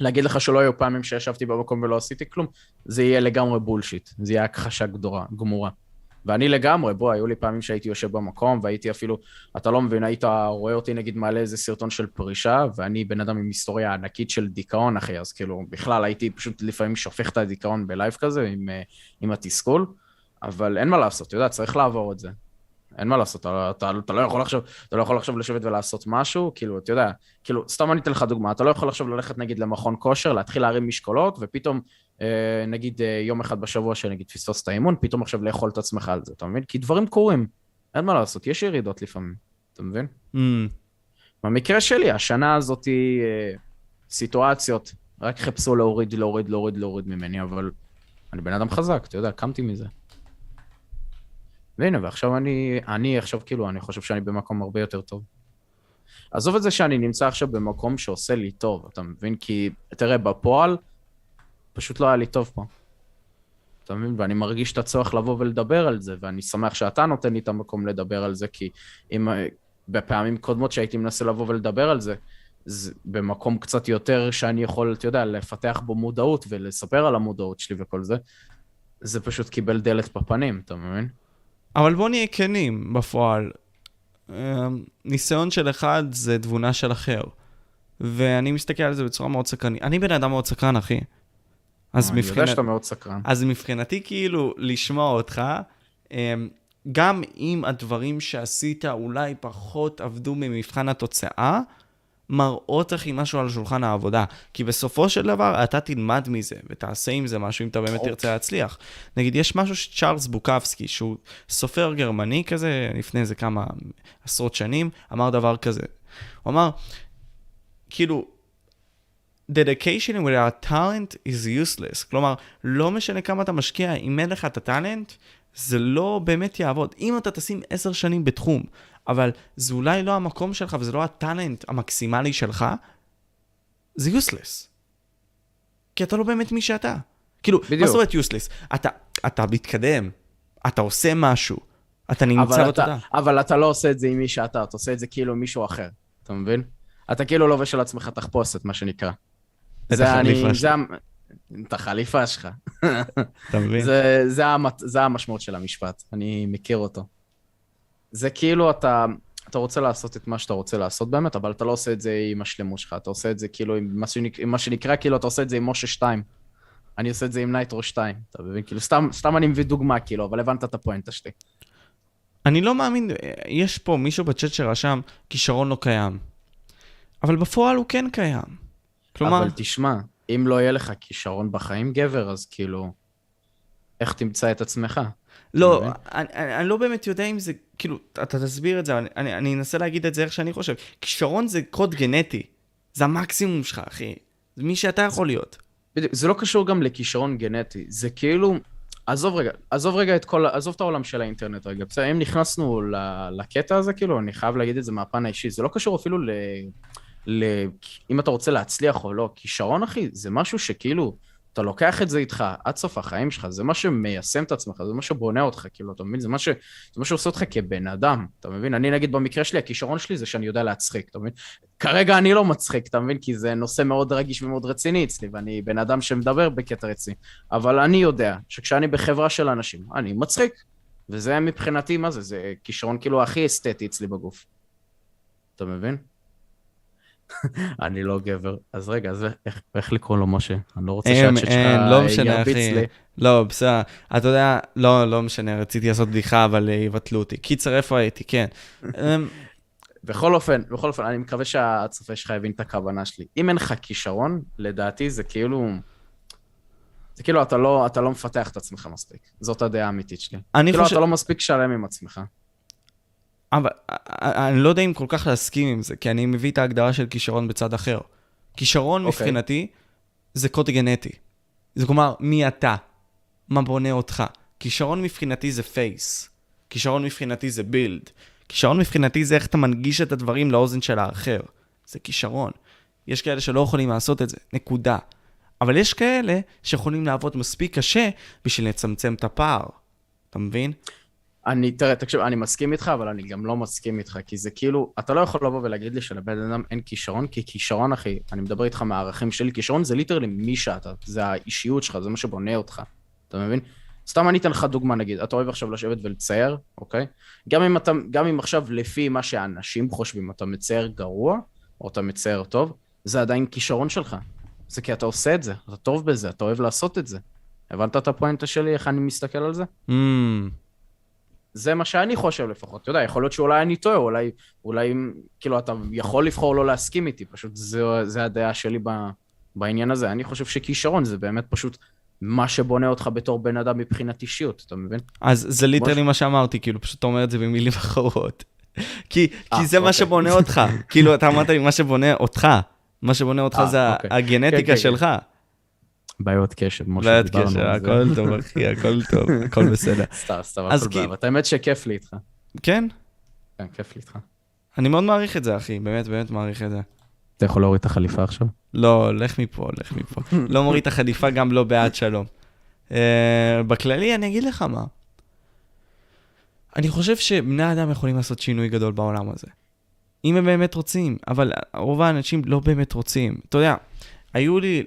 להגיד לך שלא היו פעמים שישבתי במקום ולא עשיתי כלום, זה יהיה לגמרי בולשיט. זה יהיה הכחשה גמורה. ואני לגמרי, בוא, היו לי פעמים שהייתי יושב במקום, והייתי אפילו, אתה לא מבין, היית רואה אותי נגיד מעלה איזה סרטון של פרישה, ואני בן אדם עם היסטוריה ענקית של דיכאון, אחי, אז כאילו, בכלל הייתי פשוט לפעמים שופך את הדיכאון בלייב כזה, עם התסכול, אבל אין מה לעשות, אתה יודע, צריך לעבור את זה. אין מה לעשות, אתה לא יכול לחשוב, אתה לא יכול לחשוב לשבת ולעשות משהו, כאילו, אתה יודע, כאילו, סתם אני אתן לך דוגמה, אתה לא יכול לחשוב ללכת נגיד למכון כושר, להתחיל להרים משקולות, ופתאום, נגיד יום אחד בשבוע שנגיד פספוס את האימון, פתאום עכשיו לאכול את עצמך על זה, אתה מבין? כי דברים קורים, אין מה לעשות, יש ירידות לפעמים, אתה מבין? במקרה שלי, השנה הזאת היא סיטואציות, רק חפשו להוריד ממני, אבל אני בן אדם חזק, אתה יודע, קמתי מזה. והנה, ועכשיו אני עכשיו כאילו, אני חושב שאני במקום הרבה יותר טוב. עזוב את זה שאני נמצא עכשיו במקום שעושה לי טוב, אתה מבין? כי תראה, בפועל, פשוט לא היה לי טוב פה. אתה מבין? ואני מרגיש את הצורך לבוא ולדבר על זה, ואני שמח שאתה נותן לי את המקום לדבר על זה, כי אם בפעמים קודמות שהייתי מנסה לבוא ולדבר על זה, זה במקום קצת יותר שאני יכול, אתה יודע, לפתח בו מודעות ולספר על המודעות שלי וכל זה, זה פשוט קיבל דלת בפנים, אתה מבין? אבל בוא נהיה כנים בפועל. ניסיון של אחד זה תבונה של אחר. ואני מסתכל על זה בצורה מאוד סקרנית. אני בן אדם מאוד סקרן, אחי. אני יודע שאתה מאוד סקרן. אז מבחינתי כאילו לשמוע אותך, גם אם הדברים שעשית אולי פחות עבדו ממבחן התוצאה, מראות אחי משהו על שולחן העבודה. כי בסופו של דבר אתה תלמד מזה ותעשה עם זה משהו אם אתה באמת תרצה להצליח. נגיד יש משהו שצ'ארלס בוקובסקי, שהוא סופר גרמני כזה, לפני איזה כמה עשרות שנים, אמר דבר כזה. הוא אמר, כאילו, dedication without talent is useless. כלומר, לא משנה כמה אתה משקיע, אם אין לך את הטלנט, זה לא באמת יעבוד. אם אתה תשים 10 שנים בתחום, אבל זה אולי לא המקום שלך, וזה לא הטלנט המקסימלי שלך, זה useless. כי אתה לא באמת מי שאתה. כאילו, מה זאת אומרת useless? אתה מתקדם, אתה עושה משהו, אתה נמצא בתודה. אבל אתה לא עושה את זה עם מי שאתה, אתה עושה את זה כאילו מישהו אחר, אתה מבין? אתה כאילו לובש על עצמך תחפושת, מה שנקרא. את החליפה שלך. אתה מבין? זה המשמעות של המשפט, אני מכיר אותו. זה כאילו אתה רוצה לעשות את מה שאתה רוצה לעשות באמת, אבל אתה לא עושה את זה עם השלמות שלך, אתה עושה את זה כאילו עם מה שנקרא, כאילו אתה עושה את זה עם משה 2. אני עושה את זה עם נייטרו 2, אתה מבין? כאילו סתם אני מביא דוגמה כאילו, אבל הבנת את הפואנטה שלי. אני לא מאמין, יש פה מישהו בצ'אט שרשם, כישרון לא קיים. אבל בפועל הוא כן קיים. כלומר... אבל תשמע, אם לא יהיה לך כישרון בחיים גבר, אז כאילו, איך תמצא את עצמך? לא, אני לא באמת יודע אם זה, כאילו, אתה תסביר את זה, אני אנסה להגיד את זה איך שאני חושב. כישרון זה קוד גנטי, זה המקסימום שלך, אחי. זה מי שאתה יכול להיות. זה לא קשור גם לכישרון גנטי, זה כאילו, עזוב רגע את כל, עזוב את העולם של האינטרנט רגע. אם נכנסנו לקטע הזה, כאילו, אני חייב להגיד את זה מהפן האישי, זה לא קשור אפילו אם אתה רוצה להצליח או לא, כישרון, אחי, זה משהו שכאילו, אתה לוקח את זה איתך, עד סוף החיים שלך, זה מה שמיישם את עצמך, זה מה שבונה אותך, כאילו, אתה מבין? זה מה שעושה אותך כבן אדם, אתה מבין? אני נגיד במקרה שלי, הכישרון שלי זה שאני יודע להצחיק, אתה מבין? כרגע אני לא מצחיק, אתה מבין? כי זה נושא מאוד רגיש ומאוד רציני אצלי, ואני בן אדם שמדבר בקטע רציני, אבל אני יודע שכשאני בחברה של אנשים, אני מצחיק, וזה מבחינתי, מה זה? זה כישרון כאילו הכי אסתטי אצלי בגוף. אתה מבין? אני לא גבר, אז רגע, אז איך לקרוא לו משה? אני לא רוצה שהצ'אט שלך ירביץ לי. לא, בסדר, אתה יודע, לא משנה, רציתי לעשות בדיחה, אבל יבטלו אותי. קיצר, איפה הייתי, כן. בכל אופן, אני מקווה שהצופה שלך יבין את הכוונה שלי. אם אין לך כישרון, לדעתי זה כאילו אתה לא מפתח את עצמך מספיק. זאת הדעה האמיתית שלי. כאילו אתה לא מספיק שלם עם עצמך. אבל אני לא יודע אם כל כך להסכים עם זה, כי אני מביא את ההגדרה של כישרון בצד אחר. כישרון מבחינתי זה קוד גנטי. זה כלומר, מי אתה? מה בונה אותך? כישרון מבחינתי זה פייס. כישרון מבחינתי זה בילד. כישרון מבחינתי זה איך אתה מנגיש את הדברים לאוזן של האחר. זה כישרון. יש כאלה שלא יכולים לעשות את זה, נקודה. אבל יש כאלה שיכולים לעבוד מספיק קשה בשביל לצמצם את הפער. אתה מבין? תקשיב, אני מסכים איתך, אבל אני גם לא מסכים איתך, כי זה כאילו, אתה לא יכול לבוא ולהגיד לי שלבן אדם אין כישרון, כי כישרון, אחי, אני מדבר איתך מהערכים שלי, כישרון זה ליטרלי מי שאתה, זה האישיות שלך, זה מה שבונה אותך, אתה מבין? סתם אני אתן לך דוגמה, נגיד, אתה אוהב עכשיו לשבת ולצייר, אוקיי? גם אם עכשיו לפי מה שאנשים חושבים, אתה מצייר גרוע, או אתה מצייר טוב, זה עדיין כישרון שלך. זה כי אתה עושה את זה, אתה טוב בזה, אתה אוהב לעשות את זה. הבנת את הפואנטה שלי, איך אני מסתכל על זה? זה מה שאני חושב לפחות, אתה יודע, יכול להיות שאולי אני טועה, אולי כאילו אתה יכול לבחור לא להסכים איתי, פשוט זה הדעה שלי בעניין הזה. אני חושב שכישרון זה באמת פשוט מה שבונה אותך בתור בן אדם מבחינת אישיות, אתה מבין? אז זה ליטרלי מה שאמרתי, כאילו פשוט אומר את זה במילים אחרות. כי זה מה שבונה אותך, כאילו אתה אמרת לי מה שבונה אותך, מה שבונה אותך זה הגנטיקה שלך. בעיות קשב, כמו שדיברנו על זה. הכל טוב, אחי, הכל טוב, הכל בסדר. סתם, הכל בעיה, ואתה האמת שכיף לי איתך. כן? כן, כיף לי איתך. אני מאוד מעריך את זה, אחי, באמת, באמת מעריך את זה. אתה יכול להוריד את החליפה עכשיו? לא, לך מפה. לא מוריד את החליפה, גם לא בעד שלום. בכללי, אני אגיד לך מה. אני חושב שבני האדם יכולים לעשות שינוי גדול בעולם הזה. אם הם באמת רוצים, אבל רוב האנשים לא באמת רוצים. אתה יודע, היו לי...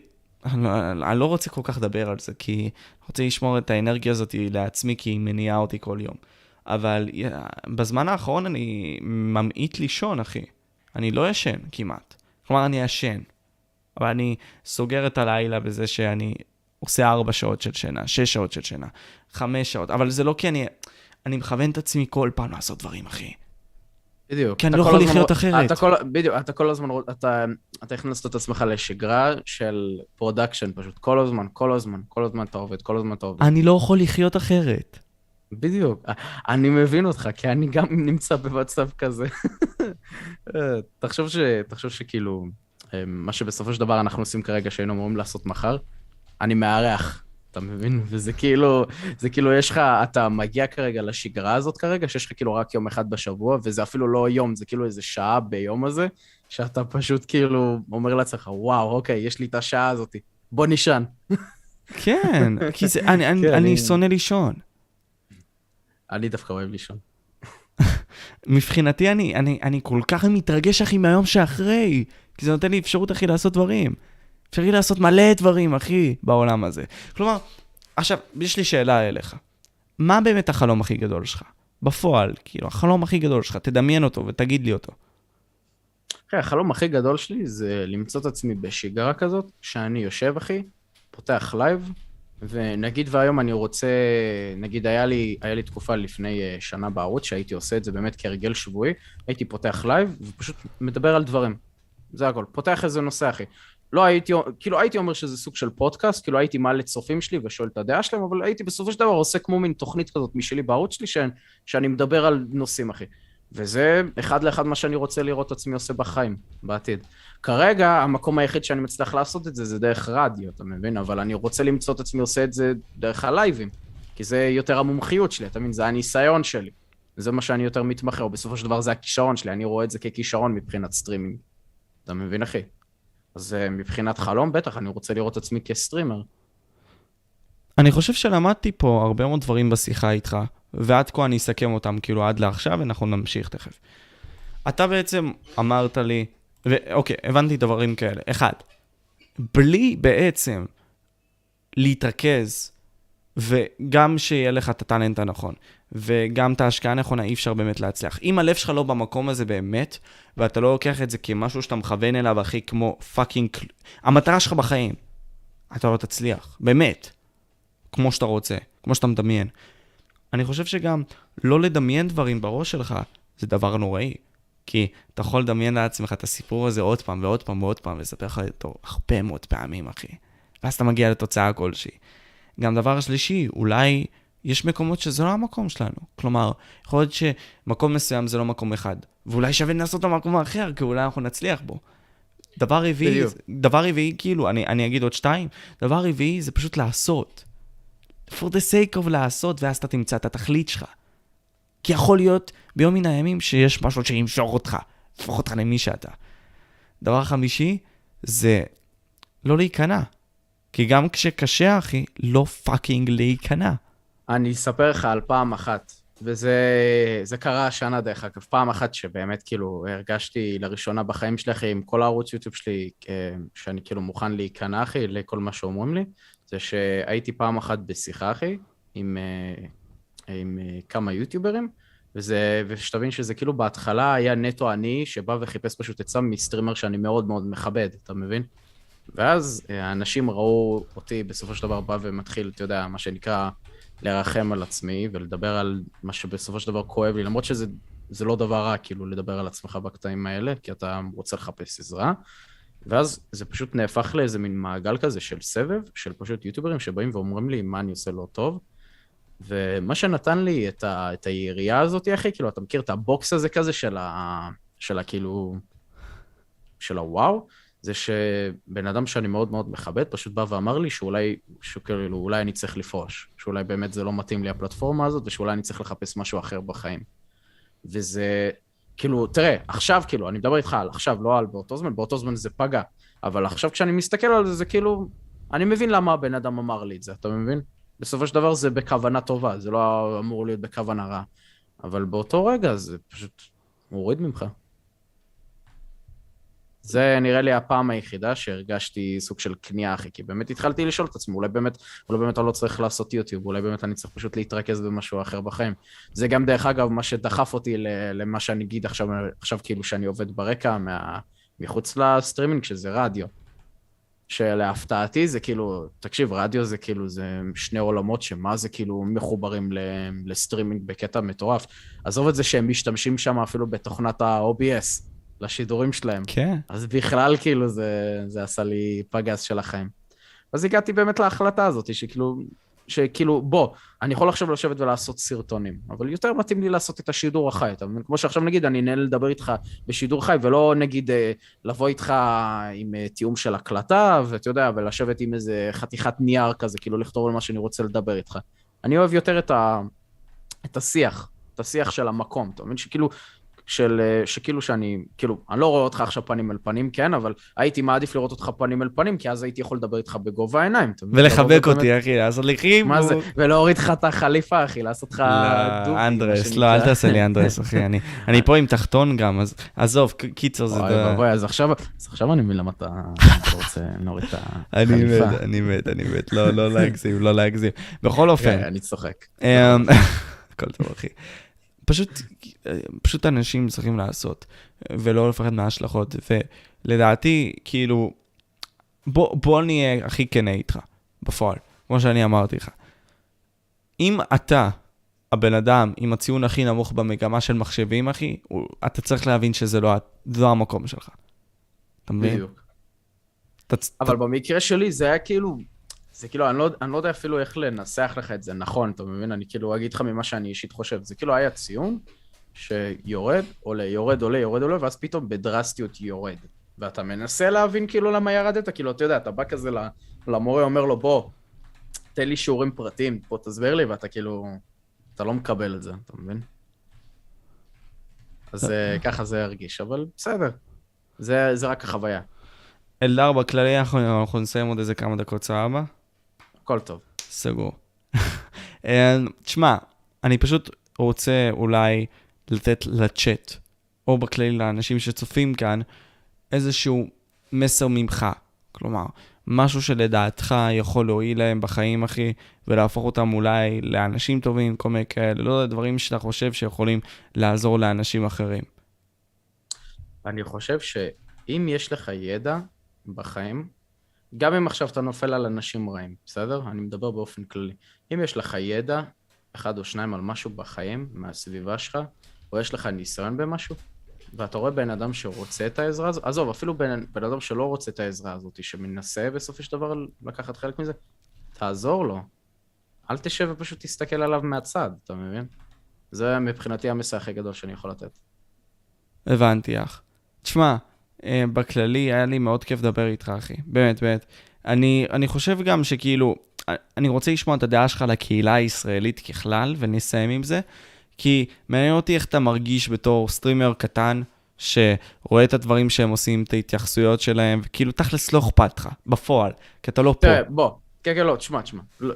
אני לא רוצה כל כך לדבר על זה, כי רוצה לשמור את האנרגיה הזאת לעצמי, כי היא מניעה אותי כל יום. אבל בזמן האחרון אני ממעיט לישון, אחי. אני לא ישן כמעט. כלומר, אני ישן. אבל אני סוגר את הלילה בזה שאני עושה 4 שעות של שינה, 6 שעות של שינה, 5 שעות. אבל זה לא כי אני מכוון את עצמי כל פעם לעשות דברים, אחי. בדיוק. כי אני לא יכול לחיות אחרת. בדיוק, אתה כל הזמן, אתה הכנסת את עצמך לשגרה של פרודקשן, פשוט כל הזמן אתה עובד, אני לא יכול לחיות אחרת. בדיוק, אני מבין אותך, כי אני גם נמצא במצב כזה. תחשוב שכאילו, מה שבסופו של דבר אנחנו עושים כרגע, שהיינו אמורים לעשות מחר, אני מארח. אתה מבין? וזה כאילו, יש לך, אתה מגיע כרגע לשגרה הזאת כרגע, שיש לך כאילו רק יום אחד בשבוע, וזה אפילו לא יום, זה כאילו איזה שעה ביום הזה, שאתה פשוט כאילו אומר לעצמך, וואו, אוקיי, יש לי את השעה הזאת, בוא נשען. כן, כי זה, אני שונא לישון. אני דווקא אוהב לישון. מבחינתי, אני כל כך מתרגש, אחי, מהיום שאחרי, כי זה נותן לי אפשרות, אחי, לעשות דברים. אפשרי לעשות מלא דברים, אחי, בעולם הזה. כלומר, עכשיו, יש לי שאלה אליך. מה באמת החלום הכי גדול שלך? בפועל, כאילו, החלום הכי גדול שלך, תדמיין אותו ותגיד לי אותו. אחי, החלום הכי גדול שלי זה למצוא את עצמי בשגרה כזאת, שאני יושב, אחי, פותח לייב, ונגיד והיום אני רוצה, נגיד היה לי תקופה לפני שנה בערוץ, שהייתי עושה את זה באמת כרגל שבועי, הייתי פותח לייב ופשוט מדבר על דברים. זה הכל. פותח איזה נושא, אחי. לא הייתי, כאילו הייתי אומר שזה סוג של פודקאסט, כאילו הייתי מעל לצופים שלי ושואל את הדעה שלהם, אבל הייתי בסופו של דבר עושה כמו מין תוכנית כזאת משלי בערוץ שלי, שאני מדבר על נושאים, אחי. וזה אחד לאחד מה שאני רוצה לראות עצמי עושה בחיים, בעתיד. כרגע, המקום היחיד שאני מצליח לעשות את זה, זה דרך רדיו, אתה מבין? אבל אני רוצה למצוא את עצמי עושה את זה דרך הלייבים, כי זה יותר המומחיות שלי, אתה מבין? זה הניסיון שלי. זה מה שאני יותר מתמחה, ובסופו של דבר זה הכישרון שלי. אני רואה את זה ככישרון מבחינת סטרימינג. אתה מבין, אחי? אז מבחינת חלום, בטח, אני רוצה לראות עצמי כסטרימר. אני חושב שלמדתי פה הרבה מאוד דברים בשיחה איתך, ועד כה אני אסכם אותם, כאילו עד לעכשיו, ואנחנו נמשיך תכף. אתה בעצם אמרת לי, אוקיי, הבנתי דברים כאלה. אחד, בלי בעצם להתרכז, וגם שיהיה לך את הטלנט הנכון, וגם את ההשקעה הנכונה, אי אפשר באמת להצליח. אם הלב שלך לא במקום הזה באמת, ואתה לא לוקח את זה כמשהו שאתה מכוון אליו, אחי, כמו פאקינג... המטרה שלך בחיים, אתה לא תצליח, באמת, כמו שאתה רוצה, כמו שאתה מדמיין. אני חושב שגם לא לדמיין דברים בראש שלך, זה דבר נוראי, כי אתה יכול לדמיין לעצמך את הסיפור הזה עוד פעם ועוד פעם ועוד פעם, וספר לך אותו הרבה מאוד פעמים, אחי. ואז אתה מגיע לתוצאה כלשהי. גם דבר השלישי, אולי יש מקומות שזה לא המקום שלנו. כלומר, יכול להיות שמקום מסוים זה לא מקום אחד, ואולי שווה לנסות למקום האחר, כי אולי אנחנו נצליח בו. דבר רביעי, כאילו, אני אגיד עוד 2, דבר רביעי זה פשוט לעשות. for the sake of לעשות, ואז אתה תמצא את התכלית שלך. כי יכול להיות ביום מן הימים שיש משהו שימשוך אותך, יפוך אותך למי שאתה. דבר חמישי, זה לא להיכנע. כי גם כשקשה, אחי, לא פאקינג להיכנע. אני אספר לך על פעם אחת, וזה קרה השנה דרך אגב, פעם אחת שבאמת כאילו הרגשתי לראשונה בחיים שלי, אחי, עם כל הערוץ יוטיוב שלי, שאני כאילו מוכן להיכנע, אחי, לכל מה שאומרים לי, זה שהייתי פעם אחת בשיחה, אחי, עם כמה יוטיוברים, ושתבין שזה כאילו בהתחלה היה נטו אני שבא וחיפש פשוט עצה מסטרימר שאני מאוד מאוד מכבד, אתה מבין? ואז האנשים ראו אותי בסופו של דבר בא ומתחיל, אתה יודע, מה שנקרא לרחם על עצמי ולדבר על מה שבסופו של דבר כואב לי, למרות שזה לא דבר רע כאילו לדבר על עצמך בקטעים האלה, כי אתה רוצה לחפש עזרה. ואז זה פשוט נהפך לאיזה מין מעגל כזה של סבב, של פשוט יוטיוברים שבאים ואומרים לי מה אני עושה לא טוב, ומה שנתן לי את היריעה הזאת, אחי, כאילו, אתה מכיר את הבוקס הזה כזה של הוואו, זה שבן אדם שאני מאוד מאוד מכבד, פשוט בא ואמר לי שאולי אני צריך לפרוש, שאולי באמת זה לא מתאים לי הפלטפורמה הזאת, ושאולי אני צריך לחפש משהו אחר בחיים. וזה, כאילו, תראה, עכשיו, כאילו, אני מדבר איתך על עכשיו, לא על באותו זמן, באותו זמן זה פגע, אבל עכשיו כשאני מסתכל על זה, זה כאילו, אני מבין למה הבן אדם אמר לי את זה, אתה מבין? בסופו של דבר זה בכוונה טובה, זה לא אמור להיות בכוונה רע. אבל באותו רגע זה פשוט מוריד ממך. זה נראה לי הפעם היחידה שהרגשתי סוג של קנייה, אחי, כי באמת התחלתי לשאול את עצמי, אולי באמת אני לא צריך לעשות יוטיוב, אולי באמת אני צריך פשוט להתרכז במשהו אחר בחיים. זה גם דרך אגב מה שדחף אותי למה שאני אגיד עכשיו כאילו שאני עובד ברקע מחוץ לסטרימינג, שזה רדיו. שלהפתעתי זה כאילו, תקשיב, רדיו זה כאילו, זה שני עולמות שמה זה כאילו מחוברים לסטרימינג בקטע מטורף. עזוב את זה שהם משתמשים שם אפילו בתוכנת ה-OBS, לשידורים שלהם. כן. אז בכלל כאילו זה עשה לי פגס של החיים. אז הגעתי באמת להחלטה הזאת, שכאילו, בוא, אני יכול עכשיו לשבת ולעשות סרטונים, אבל יותר מתאים לי לעשות את השידור החי, אתה מבין? כמו שעכשיו נגיד, אני נהנה לדבר איתך בשידור חי, ולא נגיד לבוא איתך עם תיאום של הקלטה, ואתה יודע, ולשבת עם איזה חתיכת נייר כזה, כאילו לכתוב על מה שאני רוצה לדבר איתך. אני אוהב יותר את השיח של המקום, אתה מבין? שכאילו שאני, כאילו, אני לא רואה אותך עכשיו פנים אל פנים, כן, אבל הייתי מעדיף לראות אותך פנים אל פנים, כי אז הייתי יכול לדבר איתך בגובה העיניים. ולחבק אותי, אחי, לעשות לי חיבוק. מה זה? ולהוריד לך את החליפה, אחי, לעשות לך דובי. אנדרס, לא, אל תעשה לי אנדרס, אחי, אני פה עם תחתון גם, אז עזוב, קיצר זה... אז עכשיו אני מלמד את רוצה להוריד את החליפה. אני מת, לא להגזים. בכל אופן. אני צוחק. הכל טוב, אחי. פשוט אנשים צריכים לעשות, ולא לפחד מההשלכות, ולדעתי, כאילו, בוא נהיה הכי כנה איתך, בפועל, כמו שאני אמרתי לך. אם אתה, הבן אדם, עם הציון הכי נמוך במגמה של מחשבים, אחי, אתה צריך להבין שזה לא המקום שלך. אתה מבין? בדיוק. אבל במקרה שלי זה היה כאילו... זה כאילו, אני לא יודע אפילו איך לנסח לך את זה, נכון, אתה מבין? אני כאילו אגיד לך ממה שאני אישית חושב, זה כאילו היה ציון שיורד, עולה, יורד, עולה, יורד, עולה, ואז פתאום בדרסטיות יורד. ואתה מנסה להבין כאילו למה ירדת, כאילו, אתה יודע, אתה בא כזה למורה, אומר לו, בוא, תן לי שיעורים פרטיים, בוא תסביר לי, ואתה כאילו, אתה לא מקבל את זה, אתה מבין? אז ככה זה הרגיש, אבל בסדר. זה רק החוויה. אלדר, בכללי אנחנו נסיים עוד איזה כמה דקות, סבבה? הכל טוב. סגור. תשמע, אני פשוט רוצה אולי לתת לצ'אט, או בכללי לאנשים שצופים כאן, איזשהו מסר ממך. כלומר, משהו שלדעתך יכול להועיל להם בחיים, אחי, ולהפוך אותם אולי לאנשים טובים, כל מיני כאלה, לא דברים שאתה חושב שיכולים לעזור לאנשים אחרים. אני חושב שאם יש לך ידע בחיים, גם אם עכשיו אתה נופל על אנשים רעים, בסדר? אני מדבר באופן כללי. אם יש לך ידע, אחד או שניים על משהו בחיים, מהסביבה שלך, או יש לך ניסיון במשהו, ואתה רואה בן אדם שרוצה את העזרה הזאת, עזוב, אפילו בן אדם שלא רוצה את העזרה הזאת, שמנסה בסופו של דבר לקחת חלק מזה, תעזור לו. אל תשב ופשוט תסתכל עליו מהצד, אתה מבין? זה מבחינתי המסע הכי גדול שאני יכול לתת. הבנתי, אח. תשמע, בכללי, היה לי מאוד כיף לדבר איתך, אחי. באמת, באמת. אני חושב גם שכאילו, אני רוצה לשמוע את הדעה שלך לקהילה הישראלית ככלל, ונסיים עם זה, כי מעניין אותי איך אתה מרגיש בתור סטרימר קטן, שרואה את הדברים שהם עושים, את ההתייחסויות שלהם, וכאילו תכלס לא אכפת לך, בפועל, כי אתה לא פה. תראה, בוא, כן, לא, תשמע,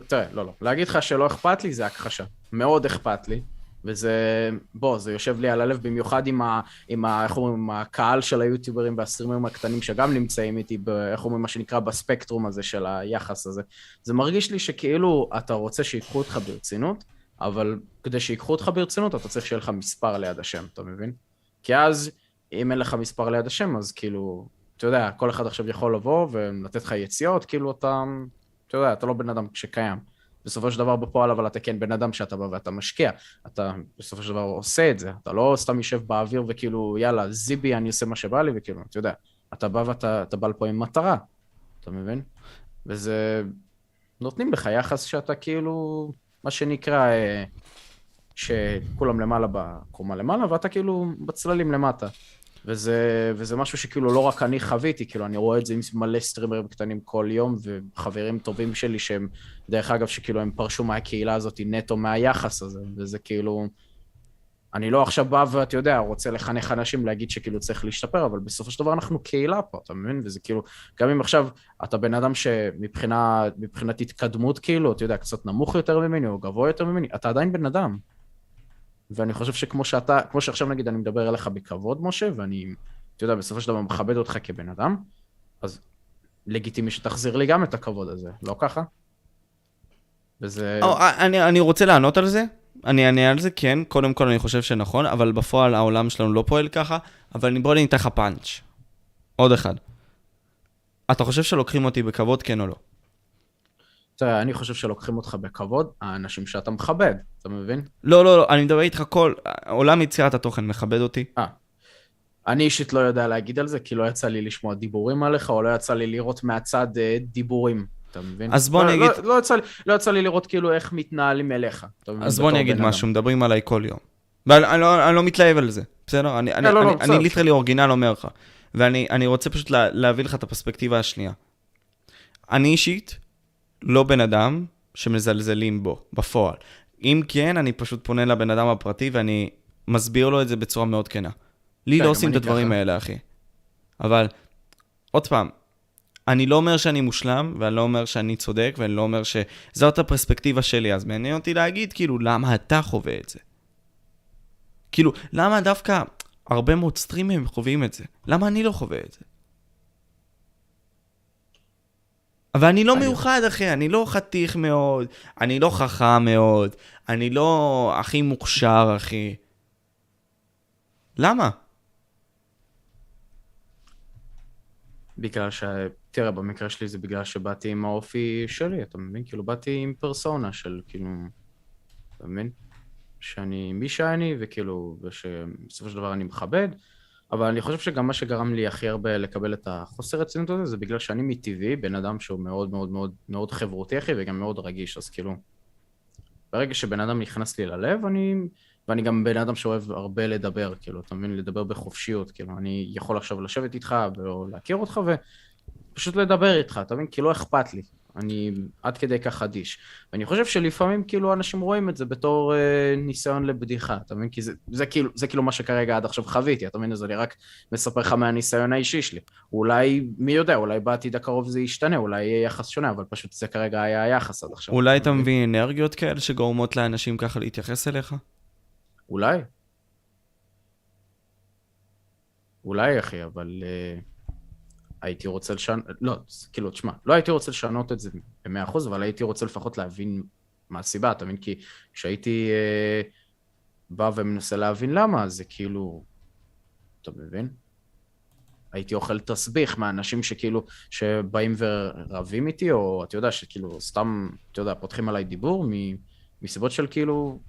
תראה, לא. להגיד לך שלא אכפת לי, זה הכחשה. מאוד אכפת לי, וזה, בוא, זה יושב לי על הלב, במיוחד עם הקהל של היוטיוברים והסטרימרים הקטנים, שגם נמצאים איתי, איך אומרים, מה שנקרא, בספקטרום הזה של היחס הזה. זה מרגיש לי שכאילו אתה רוצה שיקחו אותך ברצינות, אבל כדי שיקחו אותך ברצינות, אתה צריך שיהיה לך מספר ליד השם, אתה מבין? כי אז, אם אין לך מספר ליד השם, אז כאילו, אתה יודע, כל אחד עכשיו יכול לבוא ולתת לך יציאות, כאילו אתה יודע, אתה לא בן אדם שקיים. בסופו של דבר בפועל, אבל אתה כן בן אדם שאתה בא ואתה משקיע. אתה בסופו של דבר עושה את זה. אתה לא סתם יישב באוויר וכאילו, יאללה, זיבי, אני עושה מה שבא לי, וכאילו, אתה יודע, אתה בא ואתה בא לפה עם מטרה, אתה מבין? וזה, נותנים לך יחס שאתה כאילו, מה שנקרא, שכולם למעלה בקומה למעלה, ואתה כאילו בצללים למטה. וזה משהו שכאילו לא רק אני חוויתי, כאילו אני רואה את זה עם מלא סטרימרים קטנים כל יום, וחברים טובים שלי שהם, דרך אגב, שכאילו הם פרשו מהקהילה הזאת נטו מהיחס הזה, וזה כאילו, אני לא עכשיו בא ואתה יודע, רוצה לחנך אנשים להגיד שכאילו צריך להשתפר, אבל בסופו של דבר אנחנו קהילה פה, אתה מבין? וזה כאילו, גם אם עכשיו אתה בן אדם שמבחינת התקדמות כאילו, אתה יודע, קצת נמוך יותר ממני או גבוה יותר ממני, אתה עדיין בן אדם. ואני חושב כמו שעכשיו נגיד, אני מדבר אליך בכבוד, משה, ואני, אתה יודע, בסופו של דבר מכבד אותך כבן אדם, אז לגיטימי שתחזיר לי גם את הכבוד הזה, לא ככה? וזה... אני רוצה לענות על זה, אני אענה על זה, כן, קודם כל אני חושב שנכון, אבל בפועל העולם שלנו לא פועל ככה, אבל בוא ניתן לך פאנץ'. עוד אחד. אתה חושב שלוקחים אותי בכבוד, כן או לא? תראה, אני חושב שלוקחים אותך בכבוד, האנשים שאתה מכבד, אתה מבין? לא, אני מדבר איתך כל, עולם יצירת התוכן מכבד אותי. אני אישית לא יודע להגיד על זה, כי לא יצא לי לשמוע דיבורים עליך, או לא יצא לי לראות מהצד דיבורים, אתה מבין? אז בוא נגיד... לא יצא לי לראות כאילו איך מתנהלים אליך. אז בוא נגיד משהו, מדברים עליי כל יום. ואני לא מתלהב על זה, בסדר? אני ליטרלי אורגינל אומר לך, ואני רוצה פשוט להביא לך את הפרספקטיבה השנייה. אני אישית לא בן אדם שמזלזלים בו, בפועל. אם כן, אני פשוט פונה לבן אדם הפרטי, ואני מסביר לו את זה בצורה מאוד כנה. לי לא עושים את הדברים האלה, אחי. אבל, עוד פעם, אני לא אומר שאני מושלם, ואני לא אומר שאני צודק, ואני לא אומר שזאת הפרספקטיבה שלי, אז מעניין אותי להגיד, כאילו, למה אתה חווה את זה? כאילו, למה דווקא הרבה מאוד סטרימים חווים את זה? למה אני לא חווה את זה? אבל אני לא מיוחד, אחי, אני לא חתיך מאוד, אני לא חכם מאוד, אני לא הכי מוכשר, אחי. למה? בגלל תראה, במקרה שלי זה בגלל שבאתי עם האופי שלי, אתה מבין? כאילו, באתי עם פרסונה של, כאילו, אתה מבין? שאני מי שאני, וכאילו, ושבסופו של דבר אני מכבד, אבל אני חושב שגם מה שגרם לי הכי הרבה לקבל את החוסר רצינות הזה, זה בגלל שאני מטבעי בן אדם שהוא מאוד מאוד מאוד מאוד חברותי אחי, וגם מאוד רגיש, אז כאילו, ברגע שבן אדם נכנס לי ללב, ואני גם בן אדם שאוהב הרבה לדבר, כאילו, אתה מבין, לדבר בחופשיות, כאילו, אני יכול עכשיו לשבת איתך, או להכיר אותך, ופשוט לדבר איתך, אתה מבין, כי לא אכפת לי, אני עד כדי כך אדיש, ואני חושב שלפעמים כאילו אנשים רואים את זה בתור ניסיון לבדיחה, אתה מבין? כי זה כאילו מה שכרגע עד עכשיו חוויתי, אתה מבין? אז אני רק מספר לך מהניסיון האישי שלי. אולי, מי יודע, אולי בעתיד הקרוב זה ישתנה, אולי יהיה יחס שונה, אבל פשוט זה כרגע היה היחס עד עכשיו. אולי אתה מביא אנרגיות כאלה שגורמות לאנשים ככה להתייחס אליך? אולי אחי, אבל... הייתי רוצה לשנות, לא, כאילו, תשמע, לא הייתי רוצה לשנות את זה ב-100%, אבל הייתי רוצה לפחות להבין מה הסיבה, אתה מבין? כי כשהייתי בא ומנסה להבין למה, זה כאילו, אתה מבין? הייתי אוכל תסביך מהאנשים שכאילו, שבאים ורבים איתי, או אתה יודע, שכאילו, סתם, אתה יודע, פותחים עליי דיבור מסיבות של כאילו,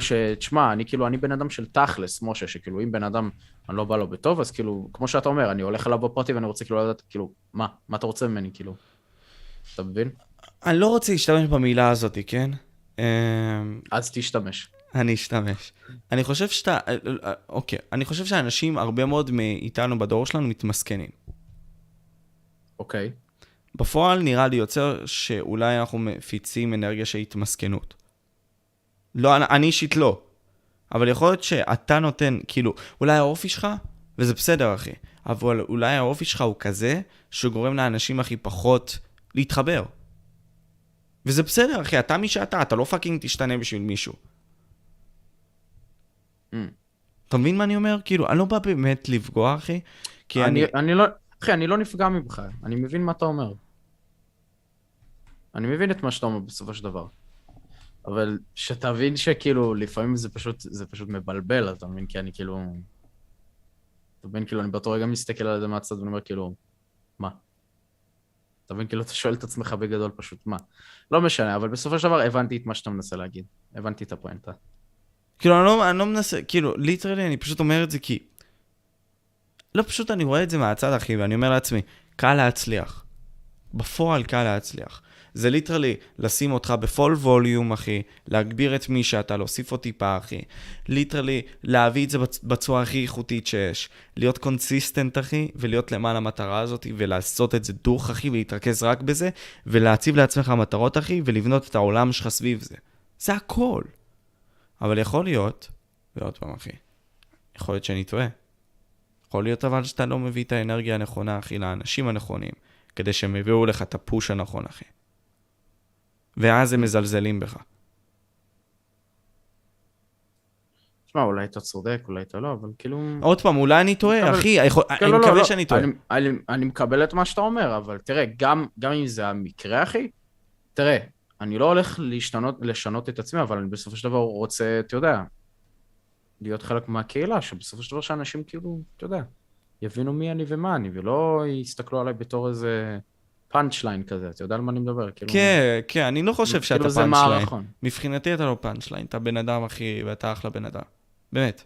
שתשמע, אני בן אדם של תכלס, משה, שכאילו, אם בן אדם, אני לא בא לו בטוב, אז כאילו, כמו שאתה אומר, אני הולך אליו בפרטי ואני רוצה כאילו לדעת, כאילו, מה אתה רוצה ממני, כאילו, אתה מבין? אני לא רוצה להשתמש במילה הזאת, כן? אז תשתמש. אני אשתמש. אני חושב אני חושב שאנשים, הרבה מאוד מאיתנו בדור שלנו, מתמסכנים. אוקיי. בפועל נראה לי יוצר שאולי אנחנו מפיצים אנרגיה שהיא התמסכנות. לא, אני אישית לא. אבל יכול להיות שאתה נותן, כאילו, אולי האופי שלך, וזה בסדר אחי, אבל אולי האופי שלך הוא כזה, שגורם לאנשים הכי פחות להתחבר. וזה בסדר אחי, אתה מי שאתה, אתה לא פאקינג תשתנה בשביל מישהו. אתה מבין מה אני אומר? כאילו, אני לא בא באמת לפגוע אחי, כי אני לא, אחי, אני לא נפגע מבך, אני מבין מה אתה אומר. אני מבין את מה שאתה אומר בסופו של דבר. אבל שתבין שכאילו, לפעמים זה פשוט מבלבל, אתה מבין? כי אני כאילו, אתה מבין, כאילו, אני באותו רגע מסתכל על זה מהצד ואני אומר כאילו, מה? אתה מבין, כאילו, אתה שואל את עצמך בגדול פשוט, מה? לא משנה, אבל בסופו של דבר הבנתי את מה שאתה מנסה להגיד. הבנתי את הפואנטה. כאילו, אני לא מנסה, כאילו, ליטרלי, אני פשוט אומר את זה כי, לא פשוט אני רואה את זה מהצד, אחי, ואני אומר לעצמי, קל להצליח. בפועל קל להצליח. זה ליטרלי לשים אותך בפול ווליום, אחי, להגביר את מי שאתה, להוסיף אותי פה, אחי. ליטרלי להביא את זה בצורה הכי איכותית שיש. להיות קונסיסטנט, אחי, ולהיות למען המטרה הזאת, ולעשות את זה דוח, אחי, ולהתרכז רק בזה, ולהציב לעצמך המטרות, אחי, ולבנות את העולם שלך סביב זה. זה הכל. אבל יכול להיות, ועוד פעם, אחי, יכול להיות שאני טועה. יכול להיות אבל שאתה לא מביא את האנרגיה הנכונה, אחי, לאנשים הנכונים, כדי שהם יביאו לך את הפוש הנכון, אחי. ואז הם מזלזלים בך. תשמע, אולי אתה צודק, אולי אתה לא, אבל כאילו, עוד פעם, אולי אני טועה, אחי, אני מקווה שאני טועה. אני מקבל את מה שאתה אומר, אבל תראה, גם אם זה המקרה, אחי, תראה, אני לא הולך לשנות את עצמי, אבל אני בסופו של דבר רוצה, אתה יודע, להיות חלק מהקהילה, שבסופו של דבר שאנשים כאילו, אתה יודע, יבינו מי אני ומה אני, ולא יסתכלו עליי בתור איזה פאנצ' ליין כזה, אתה יודע על מה אני מדבר? כן, כן, אני לא חושב שאתה פאנצ' ליין. מבחינתי אתה לא פאנצ' ליין, אתה בן אדם אחי, ואתה אחלה בן אדם. באמת.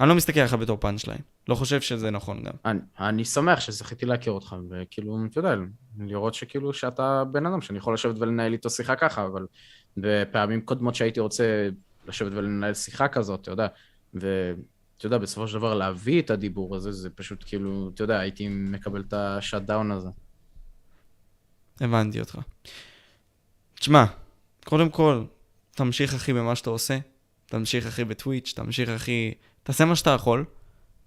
אני לא מסתכל לך בתור פאנצ' ליין, לא חושב שזה נכון גם. אני שמח שזכיתי להכיר אותך, וכאילו, אתה יודע, לראות שכאילו שאתה בן אדם, שאני יכול לשבת ולנהל איתו שיחה ככה, אבל בפעמים קודמות שהייתי רוצה לשבת ולנהל שיחה כזאת, אתה יודע, ואתה יודע, בסופו של דבר להביא את הדיבור הזה, זה פשוט כאילו, אתה יודע, הייתי מקבל את השאט-דאון הזה. הבנתי אותך. תשמע, קודם כל, תמשיך אחי במה שאתה עושה, תמשיך אחי בטוויץ', תמשיך אחי, תעשה מה שאתה יכול,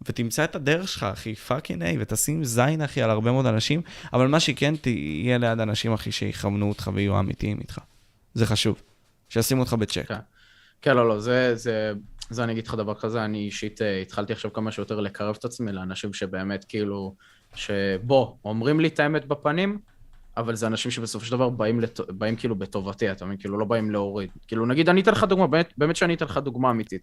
ותמצא את הדרך שלך אחי, פאקינג איי, ותשים זין אחי על הרבה מאוד אנשים, אבל מה שכן, תהיה ליד אנשים אחי שיכוונו אותך ויהיו אמיתיים איתך. זה חשוב, שישימו אותך בצ'ק. כן, לא, זה אני אגיד לך דבר כזה, אני אישית התחלתי עכשיו כמה שיותר לקרב את עצמי לאנשים שבאמת כאילו, שבו, אומרים לי את האמת בפנים, אבל זה אנשים שבסופו של דבר באים כאילו בטובתי, אתה מבין? כאילו לא באים להוריד. כאילו נגיד, אני אתן לך דוגמה, באמת שאני אתן לך דוגמה אמיתית.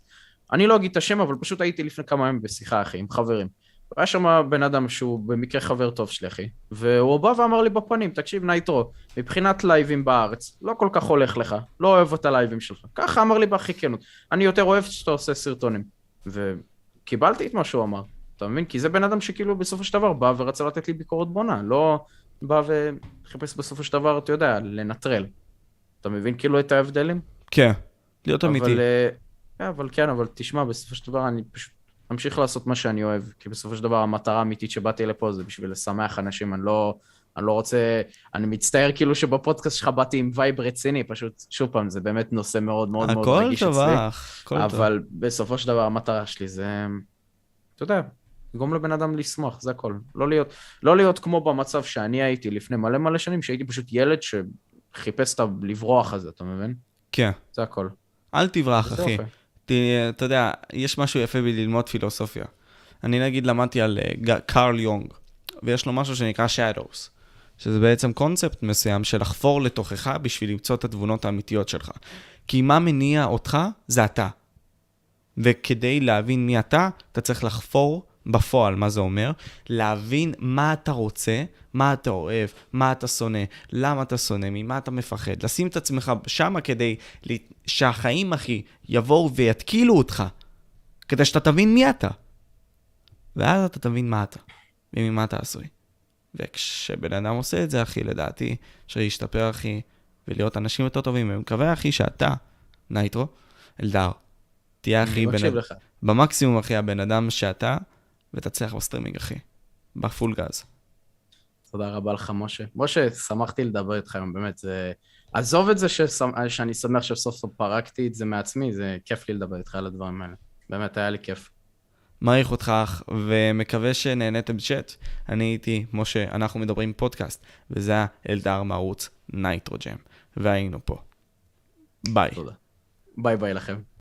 אני לא אגיד את השם, אבל פשוט הייתי לפני כמה ימים בשיחה, אחי, עם חברים. היה שם בן אדם שהוא במקרה חבר טוב שלי, אחי, והוא בא ואמר לי בפנים, תקשיב נייטרו, מבחינת לייבים בארץ, לא כל כך הולך לך, לא אוהב את הלייבים שלך. ככה אמר לי בהכי כנות, אני יותר אוהב שאתה עושה סרטונים. וקיבלתי את מה שהוא אמר, אתה מבין? כי זה בן אדם שכאילו בסופו של דבר בא ורצה לתת לי ביקורת בונה, לא בא וחיפש בסופו של דבר, אתה יודע, לנטרל. אתה מבין כאילו את ההבדלים? כן, להיות אמיתי. אבל כן, אבל תשמע, בסופו של דבר אני פשוט אמשיך לעשות מה שאני אוהב, כי בסופו של דבר המטרה האמיתית שבאתי לפה זה בשביל לשמח אנשים, אני לא רוצה, אני מצטער כאילו שבפודקאסט שלך באתי עם וייב רציני, פשוט שוב פעם, זה באמת נושא מאוד מאוד מאוד רגיש אצלי. אבל טוב. בסופו של דבר המטרה שלי זה, אתה יודע, גורם לבן אדם לשמוח, זה הכל. לא להיות כמו במצב שאני הייתי לפני מלא שנים, שהייתי פשוט ילד שחיפש את הלברוח הזה, אתה מבין? כן. זה הכל. אל תברח, אחי. אופי. אתה יודע, יש משהו יפה בללמוד פילוסופיה. אני נגיד למדתי על קארל יונג, ויש לו משהו שנקרא shadows, שזה בעצם קונספט מסוים של לחפור לתוכך בשביל למצוא את התבונות האמיתיות שלך. כי מה מניע אותך זה אתה. וכדי להבין מי אתה צריך לחפור בפועל, מה זה אומר? להבין מה אתה רוצה, מה אתה אוהב, מה אתה שונא, למה אתה שונא, ממה אתה מפחד. לשים את עצמך שמה כדי שהחיים, אחי, יבואו ויתקילו אותך, כדי שאתה תבין מי אתה. ואז אתה תבין מה אתה, וממה אתה עשוי. וכשבן אדם עושה את זה, אחי, לדעתי, שישתפר, אחי, ולהיות אנשים יותר טובים. אני מקווה, אחי, שאתה, נייטרו, אלדר, תהיה, אחי, במקסימום, אחי, הבן אדם שאתה, ותצליח בסטרימינג, אחי. בפול גז. תודה רבה לך, משה. שמחתי לדבר איתך היום, באמת. עזוב את זה שאני שמח שסוף סוף פרקתי את זה מעצמי, זה כיף לי לדבר איתך על הדברים האלה. באמת היה לי כיף. מעריך אותך ומקווה שנהניתם בצ'אט. אני הייתי משה, אנחנו מדברים פודקאסט, וזה היה אלדר מערוץ נייטרוג'ם. והיינו פה. ביי. ביי ביי לכם.